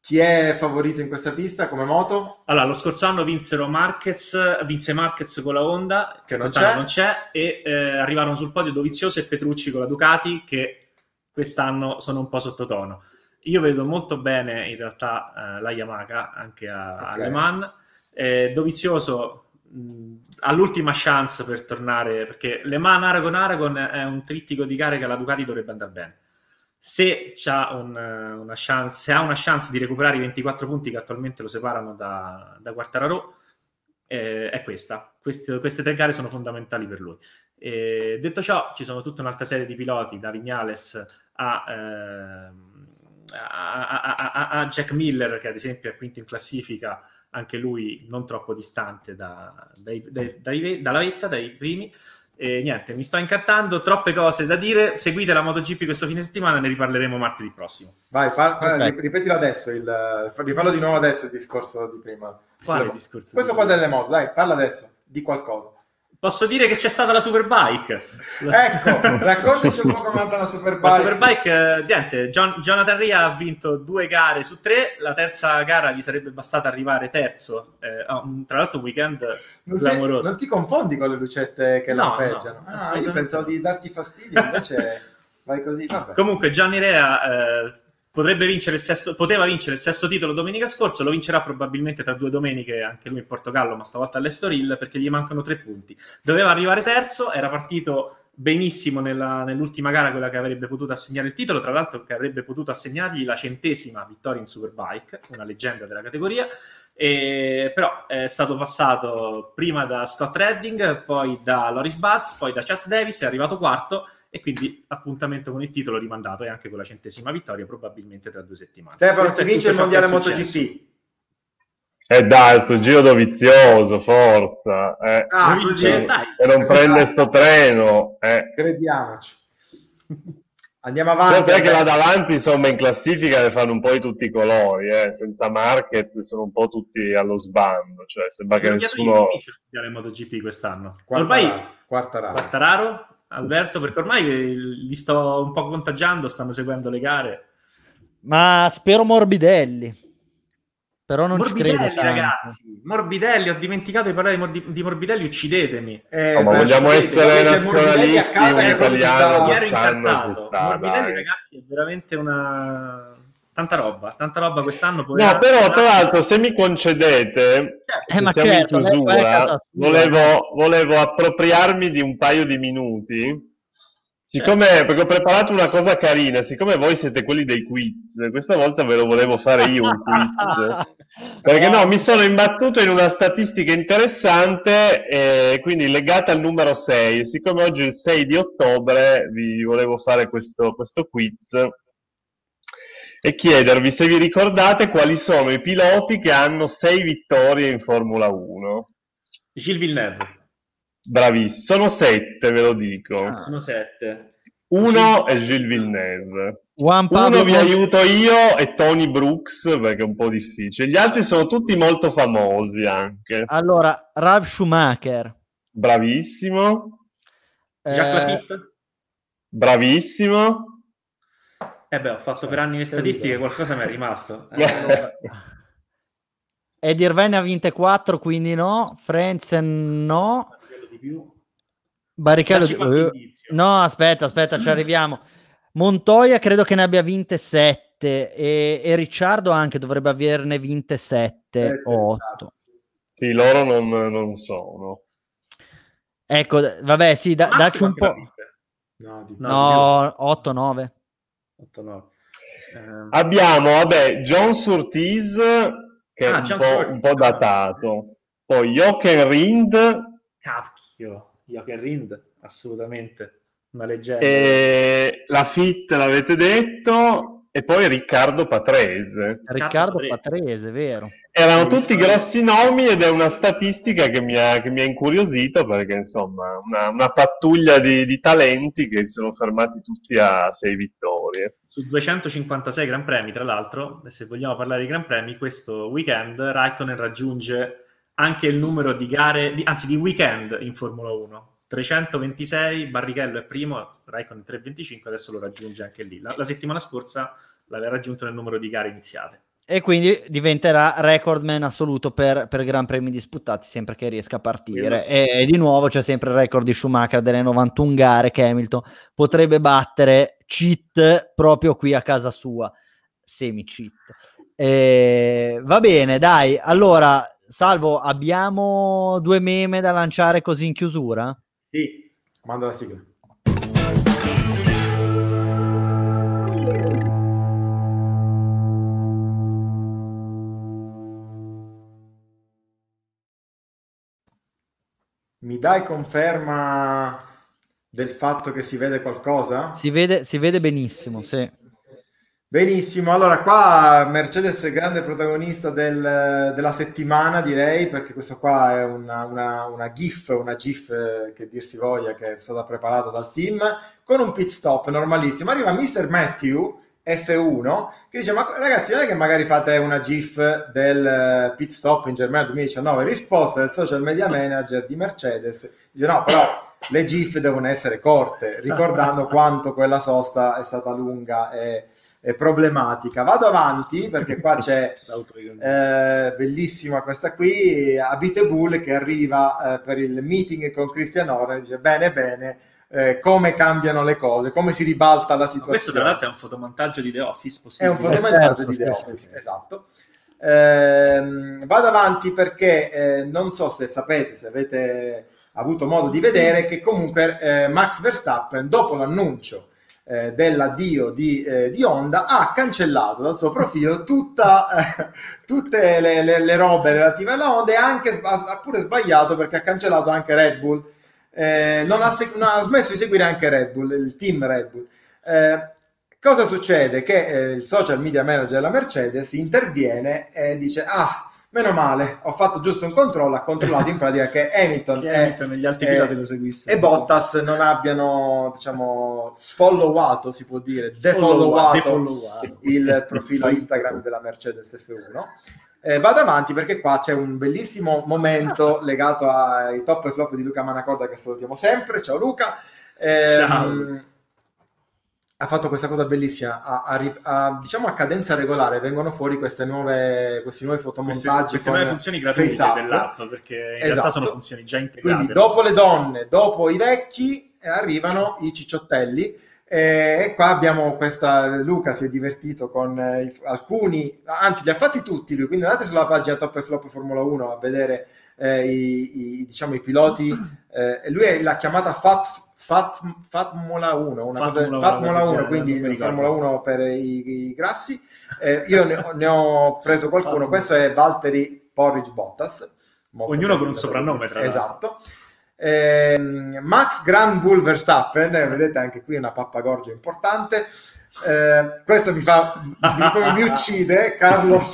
Chi è favorito in questa pista come moto? Allora, lo scorso anno vinsero Marquez, vinse Marquez con la Honda, che non c'è. non c'è, e eh, arrivarono sul podio Dovizioso e Petrucci con la Ducati, che quest'anno sono un po' sottotono. Io vedo molto bene, in realtà, eh, la Yamaha, anche a, okay. a Le Mans. Eh, Dovizioso mh, ha l'ultima chance per tornare, perché Le Mans Aragon-Aragon è un trittico di gare che alla Ducati dovrebbe andare bene. Se c'ha un, una chance, se ha una chance di recuperare i ventiquattro punti che attualmente lo separano da, da Quartararo, eh, è questa. Queste, queste tre gare sono fondamentali per lui. E, detto ciò, ci sono tutta un'altra serie di piloti, da Viñales a, eh, a, a, a, a Jack Miller, che ad esempio è quinto in classifica, anche lui non troppo distante da, dai, dai, dai, dalla vetta, dai primi. E niente, mi sto incartando, troppe cose da dire. Seguite la MotoGP questo fine settimana, ne riparleremo martedì prossimo. Vai, par- par- okay. ripetilo adesso, il, rifallo di nuovo adesso il discorso di prima. Quale discorso? Questo qua delle moto, dai, parla adesso di qualcosa. Posso dire che c'è stata la Superbike. La... Ecco, raccontaci un po' come è andata la Superbike. La Superbike, niente, John, Jonathan Rea ha vinto due gare su tre, la terza gara gli sarebbe bastata arrivare terzo, eh, tra l'altro un weekend non clamoroso. Sei, non ti confondi con le lucette che no, lampeggiano? No, ah, io pensavo di darti fastidio, invece vai così. Vabbè. Comunque Gianni Rea... Eh, Potrebbe vincere il sesto, poteva vincere il sesto titolo domenica scorsa, lo vincerà probabilmente tra due domeniche, anche lui in Portogallo, ma stavolta all'Estoril, perché gli mancano tre punti. Doveva arrivare terzo, era partito benissimo nella, nell'ultima gara, quella che avrebbe potuto assegnare il titolo, tra l'altro che avrebbe potuto assegnargli la centesima vittoria in Superbike, una leggenda della categoria, e, però è stato passato prima da Scott Redding, poi da Loris Batz, poi da Chaz Davis, è arrivato quarto, e quindi appuntamento con il titolo rimandato e anche con la centesima vittoria probabilmente tra due settimane. Stefano, si vince il mondiale MotoGP? Eh dai, sto giro Dovizioso, forza! Eh. Ah, vince, dai. E non prende sto treno! Eh. Crediamoci. Andiamo avanti. Certo è che là davanti, insomma, in classifica le fanno un po' di tutti i colori, eh. Senza Marquez sono un po' tutti allo sbando, cioè sembra che nessuno... vince il mondiale MotoGP quest'anno? Quartararo. Quartararo. Quartararo? Alberto, perché ormai li sto un po' contagiando, stanno seguendo le gare. Ma spero Morbidelli. Però non Morbidelli, ci credo tanto. Ragazzi, Morbidelli, ho dimenticato di parlare di Morbidelli, uccidetemi. Eh, no, ma vogliamo essere nazionalisti, un italiano. Ieri incartato. Morbidelli, ragazzi, è veramente una... Tanta roba, tanta roba quest'anno. No, però, andare... tra l'altro, se mi concedete, certo. se eh, ma siamo certo, in chiusura, volevo, volevo appropriarmi di un paio di minuti Siccome certo. Perché ho preparato una cosa carina, siccome voi siete quelli dei quiz, questa volta ve lo volevo fare io un quiz, perché no, mi sono imbattuto in una statistica interessante, eh, quindi legata al numero sei, siccome oggi è il sei di ottobre vi volevo fare questo, questo quiz e chiedervi se vi ricordate quali sono i piloti che hanno sei vittorie in Formula uno. Gilles Villeneuve. Bravissimo, sono sette, ve lo dico. Ah, sono sette. Uno Gilles... è Gilles Villeneuve. Juan Pablo... Uno vi aiuto io, è Tony Brooks, perché è un po' difficile. Gli altri sono tutti molto famosi anche. Allora, Ralf Schumacher. Bravissimo. Eh... Jacques Laffitte. Bravissimo. Eh beh, ho fatto per anni le statistiche, qualcosa mi è rimasto. Eh, allora... Ed Irvine ne ha vinte quattro, quindi no. Frentzen no. Più. Barrichello uh, no aspetta aspetta ci arriviamo. Montoya credo che ne abbia vinte sette e, e Ricciardo anche dovrebbe averne vinte sette o otto. Sì, loro non, non sono, ecco, vabbè, sì, da, dacci un po'. No, no, otto nove eh. Abbiamo, vabbè, John Surtees che ah, è un po', un po' datato, poi Jochen Rindt. Cacchio, Jochen Rindt, assolutamente, una leggenda. E la Fit l'avete detto, e poi Riccardo Patrese. Riccardo Patrese, vero. Erano tutti grossi nomi ed è una statistica che mi ha, che mi ha incuriosito, perché insomma una, una pattuglia di, di talenti che si sono fermati tutti a sei vittorie. Su duecentocinquantasei Gran Premi, tra l'altro, e se vogliamo parlare di Gran Premi, questo weekend Raikkonen raggiunge... anche il numero di gare, di, anzi di weekend in Formula uno, trecentoventisei, Barrichello è primo, Raikkonen trecentoventicinque, adesso lo raggiunge anche lì. La, la settimana scorsa l'aveva raggiunto nel numero di gare iniziate. E quindi diventerà recordman assoluto per, per Gran Premi disputati, sempre che riesca a partire. So. E, e di nuovo c'è sempre il record di Schumacher delle novantuno gare che Hamilton potrebbe battere, cheat, proprio qui a casa sua, semi-cheat. E, va bene, dai, allora... Salvo, abbiamo due meme da lanciare così in chiusura? Sì, mando la sigla. Mi dai conferma del fatto che si vede qualcosa? Si vede, si vede benissimo, sì. Benissimo, allora qua Mercedes è grande protagonista del, della settimana, direi, perché questo qua è una, una, una GIF, una GIF che dir si voglia, che è stata preparata dal team, con un pit stop normalissimo. Arriva mister Matthew, F uno, che dice, ma ragazzi, non è che magari fate una GIF del pit stop in Germania duemiladiciannove? Risposta del social media manager di Mercedes, dice no, però... le GIF devono essere corte, ricordando quanto quella sosta è stata lunga e, e problematica. Vado avanti, perché qua c'è eh, bellissima questa qui, Abiteboul che arriva eh, per il meeting con Christian Horner, dice bene bene, eh, come cambiano le cose, come si ribalta la situazione. Ma questo tra l'altro è un fotomontaggio di The Office, possibile. È un fotomontaggio di The Office, esatto. Eh, vado avanti perché eh, non so se sapete, se avete... avuto modo di vedere che comunque eh, Max Verstappen, dopo l'annuncio eh, dell'addio di, eh, di Honda, ha cancellato dal suo profilo tutta, eh, tutte le, le, le robe relative alla Honda e anche, ha pure sbagliato perché ha cancellato anche Red Bull, eh, non, ha seg- non ha smesso di seguire anche Red Bull, il team Red Bull. Eh, cosa succede? Che eh, il social media manager della Mercedes interviene e dice ah, meno male, ho fatto giusto un controllo, ha controllato in pratica che Hamilton, che Hamilton e, gli altri piloti lo seguissero e Bottas non abbiano, diciamo, sfollowato, si può dire, defollowato, defollowato. il profilo Instagram della Mercedes F uno. Eh, vado avanti perché qua c'è un bellissimo momento legato ai top e flop di Luca Manacorda, che salutiamo sempre. Ciao Luca. Eh, Ciao. Ha fatto questa cosa bellissima, a, a, a, diciamo a cadenza regolare vengono fuori queste nuove, questi nuovi fotomontaggi, queste, queste nuove funzioni gratuite dell'app, perché in esatto. realtà sono funzioni già integrate. Quindi dopo le donne, dopo i vecchi eh, arrivano i cicciottelli eh, e qua abbiamo questa, Luca si è divertito con eh, alcuni, anzi li ha fatti tutti lui, quindi andate sulla pagina Top e Flop Formula uno a vedere eh, i, i, diciamo, i piloti, eh, lui l'ha chiamata Fat Fatmola uno, una Fatmola uno, quindi la Formula uno per i, i grassi. Eh, io ne ho, ne ho preso qualcuno, questo è Valtteri Porridge Bottas. Ognuno con un soprannome, tra l'altro. Esatto. Eh, Max Grand Bull Verstappen, eh, vedete anche qui una pappagorgia importante. Eh, questo mi fa mi, mi uccide Carlos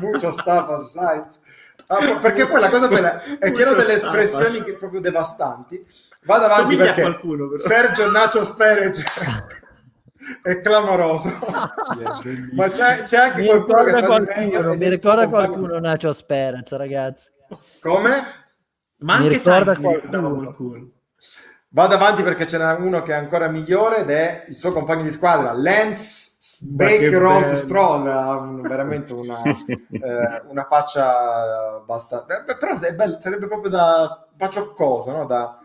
Mucho Stapas Sainz, ah, perché poi la cosa bella è che ho delle espressioni che proprio devastanti. Vado avanti perché qualcuno, Sergio Nacho Perez è clamoroso. Sì, è ma c'è, c'è anche mi qualcuno che qualcuno, mi ricorda qualcuno Nacho Perez, ragazzi, come? Ma anche mi ricorda Sainz, qualcuno. Mi qualcuno. Vado avanti perché ce n'è uno che è ancora migliore ed è il suo compagno di squadra Lance Stroll, ha un, veramente una, eh, una faccia abbastanza, però è bello, sarebbe proprio da pacioccoso, no? Da...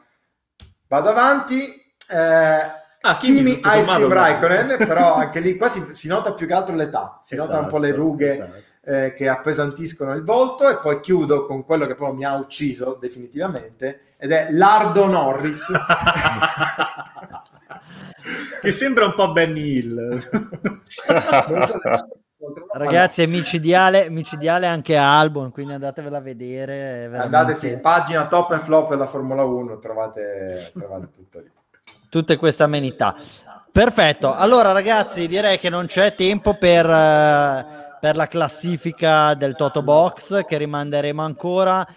Vado avanti, eh, ah, Kimi Räikkönen, però anche lì qua si, si nota più che altro l'età, si esatto, nota un po' le rughe, esatto. Eh, che appesantiscono il volto. E poi chiudo con quello che poi mi ha ucciso definitivamente, ed è Lardo Norris. Che sembra un po' Benny Hill. Ragazzi, è micidiale, micidiale anche Albon, quindi andatevela a vedere. Veramente... Andate, sì, pagina top and flop della Formula uno, trovate, trovate tutto lì. Tutte queste amenità. Perfetto, allora ragazzi, direi che non c'è tempo per, per la classifica del Toto Box, che rimanderemo ancora.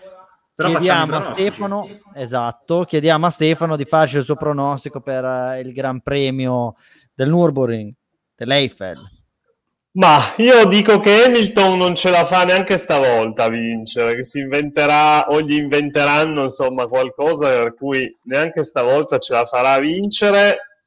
Però chiediamo a Stefano, esatto, chiediamo a Stefano di farci il suo pronostico per il Gran Premio del Nürburgring, dell'Eiffel. Ma io dico che Hamilton non ce la fa neanche stavolta a vincere, che si inventerà o gli inventeranno insomma qualcosa per cui neanche stavolta ce la farà a vincere.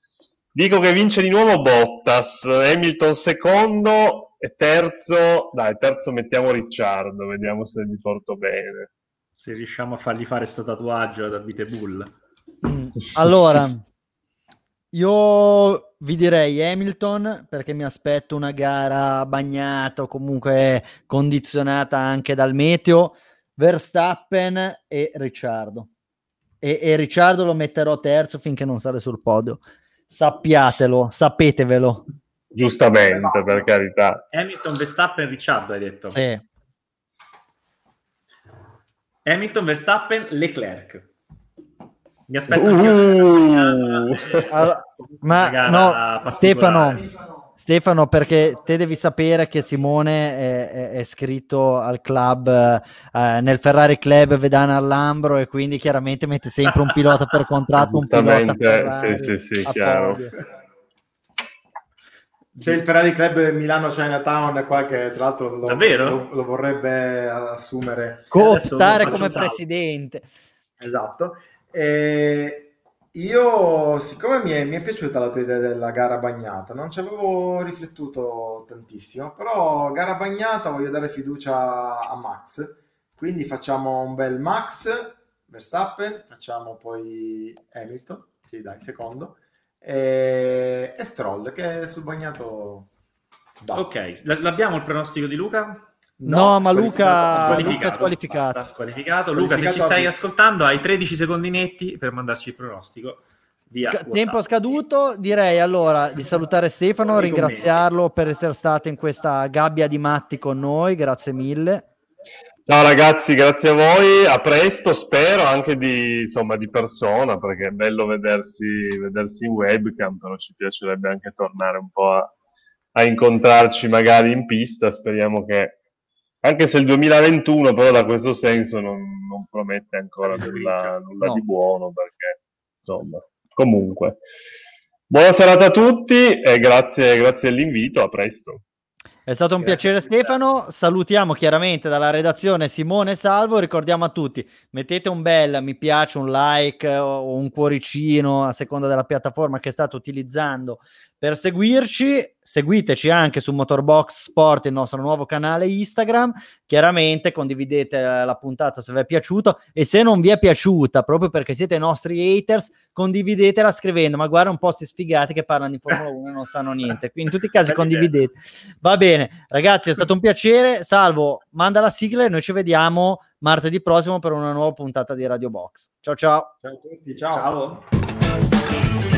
Dico che vince di nuovo Bottas, Hamilton secondo e terzo, dai terzo mettiamo Ricciardo, vediamo se gli porto bene. Se riusciamo a fargli fare sto tatuaggio da Vitebull. Allora... Io vi direi Hamilton, perché mi aspetto una gara bagnata o comunque condizionata anche dal meteo. Verstappen e Ricciardo, e, e Ricciardo lo metterò terzo finché non sale sul podio, sappiatelo, sapetevelo. Giustamente, per carità. Hamilton, Verstappen e Ricciardo hai detto? Sì. Hamilton, Verstappen, Leclerc. Mi aspetto uh, uh, allora, ma no, Stefano, Stefano, perché te devi sapere che Simone è, è, è iscritto al club, eh, nel Ferrari Club Vedana all'Ambro, e quindi chiaramente mette sempre un pilota per contratto, un pilota Ferrari, sì, sì, sì, chiaro. C'è il Ferrari Club Milano Chinatown qua che tra l'altro lo, lo, lo vorrebbe assumere, cooptare come presidente. Esatto. Eh, io siccome mi è, mi è piaciuta la tua idea della gara bagnata, non ci avevo riflettuto tantissimo, però gara bagnata voglio dare fiducia a Max, quindi facciamo un bel Max Verstappen, facciamo poi Hamilton, sì dai, secondo, e, e Stroll che è sul bagnato da. Ok, l- l'abbiamo il pronostico di Luca? No, no, ma Luca è squalificato. Luca squalificato. Basta, squalificato. Luca, se ci stai ascoltando, hai tredici secondi netti per mandarci il pronostico. Via Sc- tempo scaduto, direi allora di salutare Stefano, non ringraziarlo per essere stato in questa gabbia di matti con noi. Grazie mille. Ciao ragazzi, grazie a voi. A presto, spero anche di, insomma, di persona, perché è bello vedersi, vedersi in webcam, però ci piacerebbe anche tornare un po' a, a incontrarci magari in pista. Speriamo che. Anche se il duemilaventuno, però, da questo senso non, non promette ancora nulla, nulla no. di buono, perché insomma, comunque. Buona serata a tutti e grazie, grazie all'invito, a presto. È stato un grazie piacere Stefano, salutiamo chiaramente dalla redazione Simone e Salvo, ricordiamo a tutti, mettete un bel mi piace, un like o un cuoricino a seconda della piattaforma che state utilizzando per seguirci. Seguiteci anche su Motorbox Sport, il nostro nuovo canale Instagram. Chiaramente condividete la puntata se vi è piaciuto, e se non vi è piaciuta, proprio perché siete i nostri haters, condividetela scrivendo: ma guarda un po' sti sfigati che parlano di Formula uno e non sanno niente. Quindi in tutti i casi condividete. Va bene, ragazzi, è stato un piacere. Salvo, manda la sigla e noi ci vediamo martedì prossimo per una nuova puntata di Radio Box. Ciao ciao. Ciao a tutti, ciao. Ciao.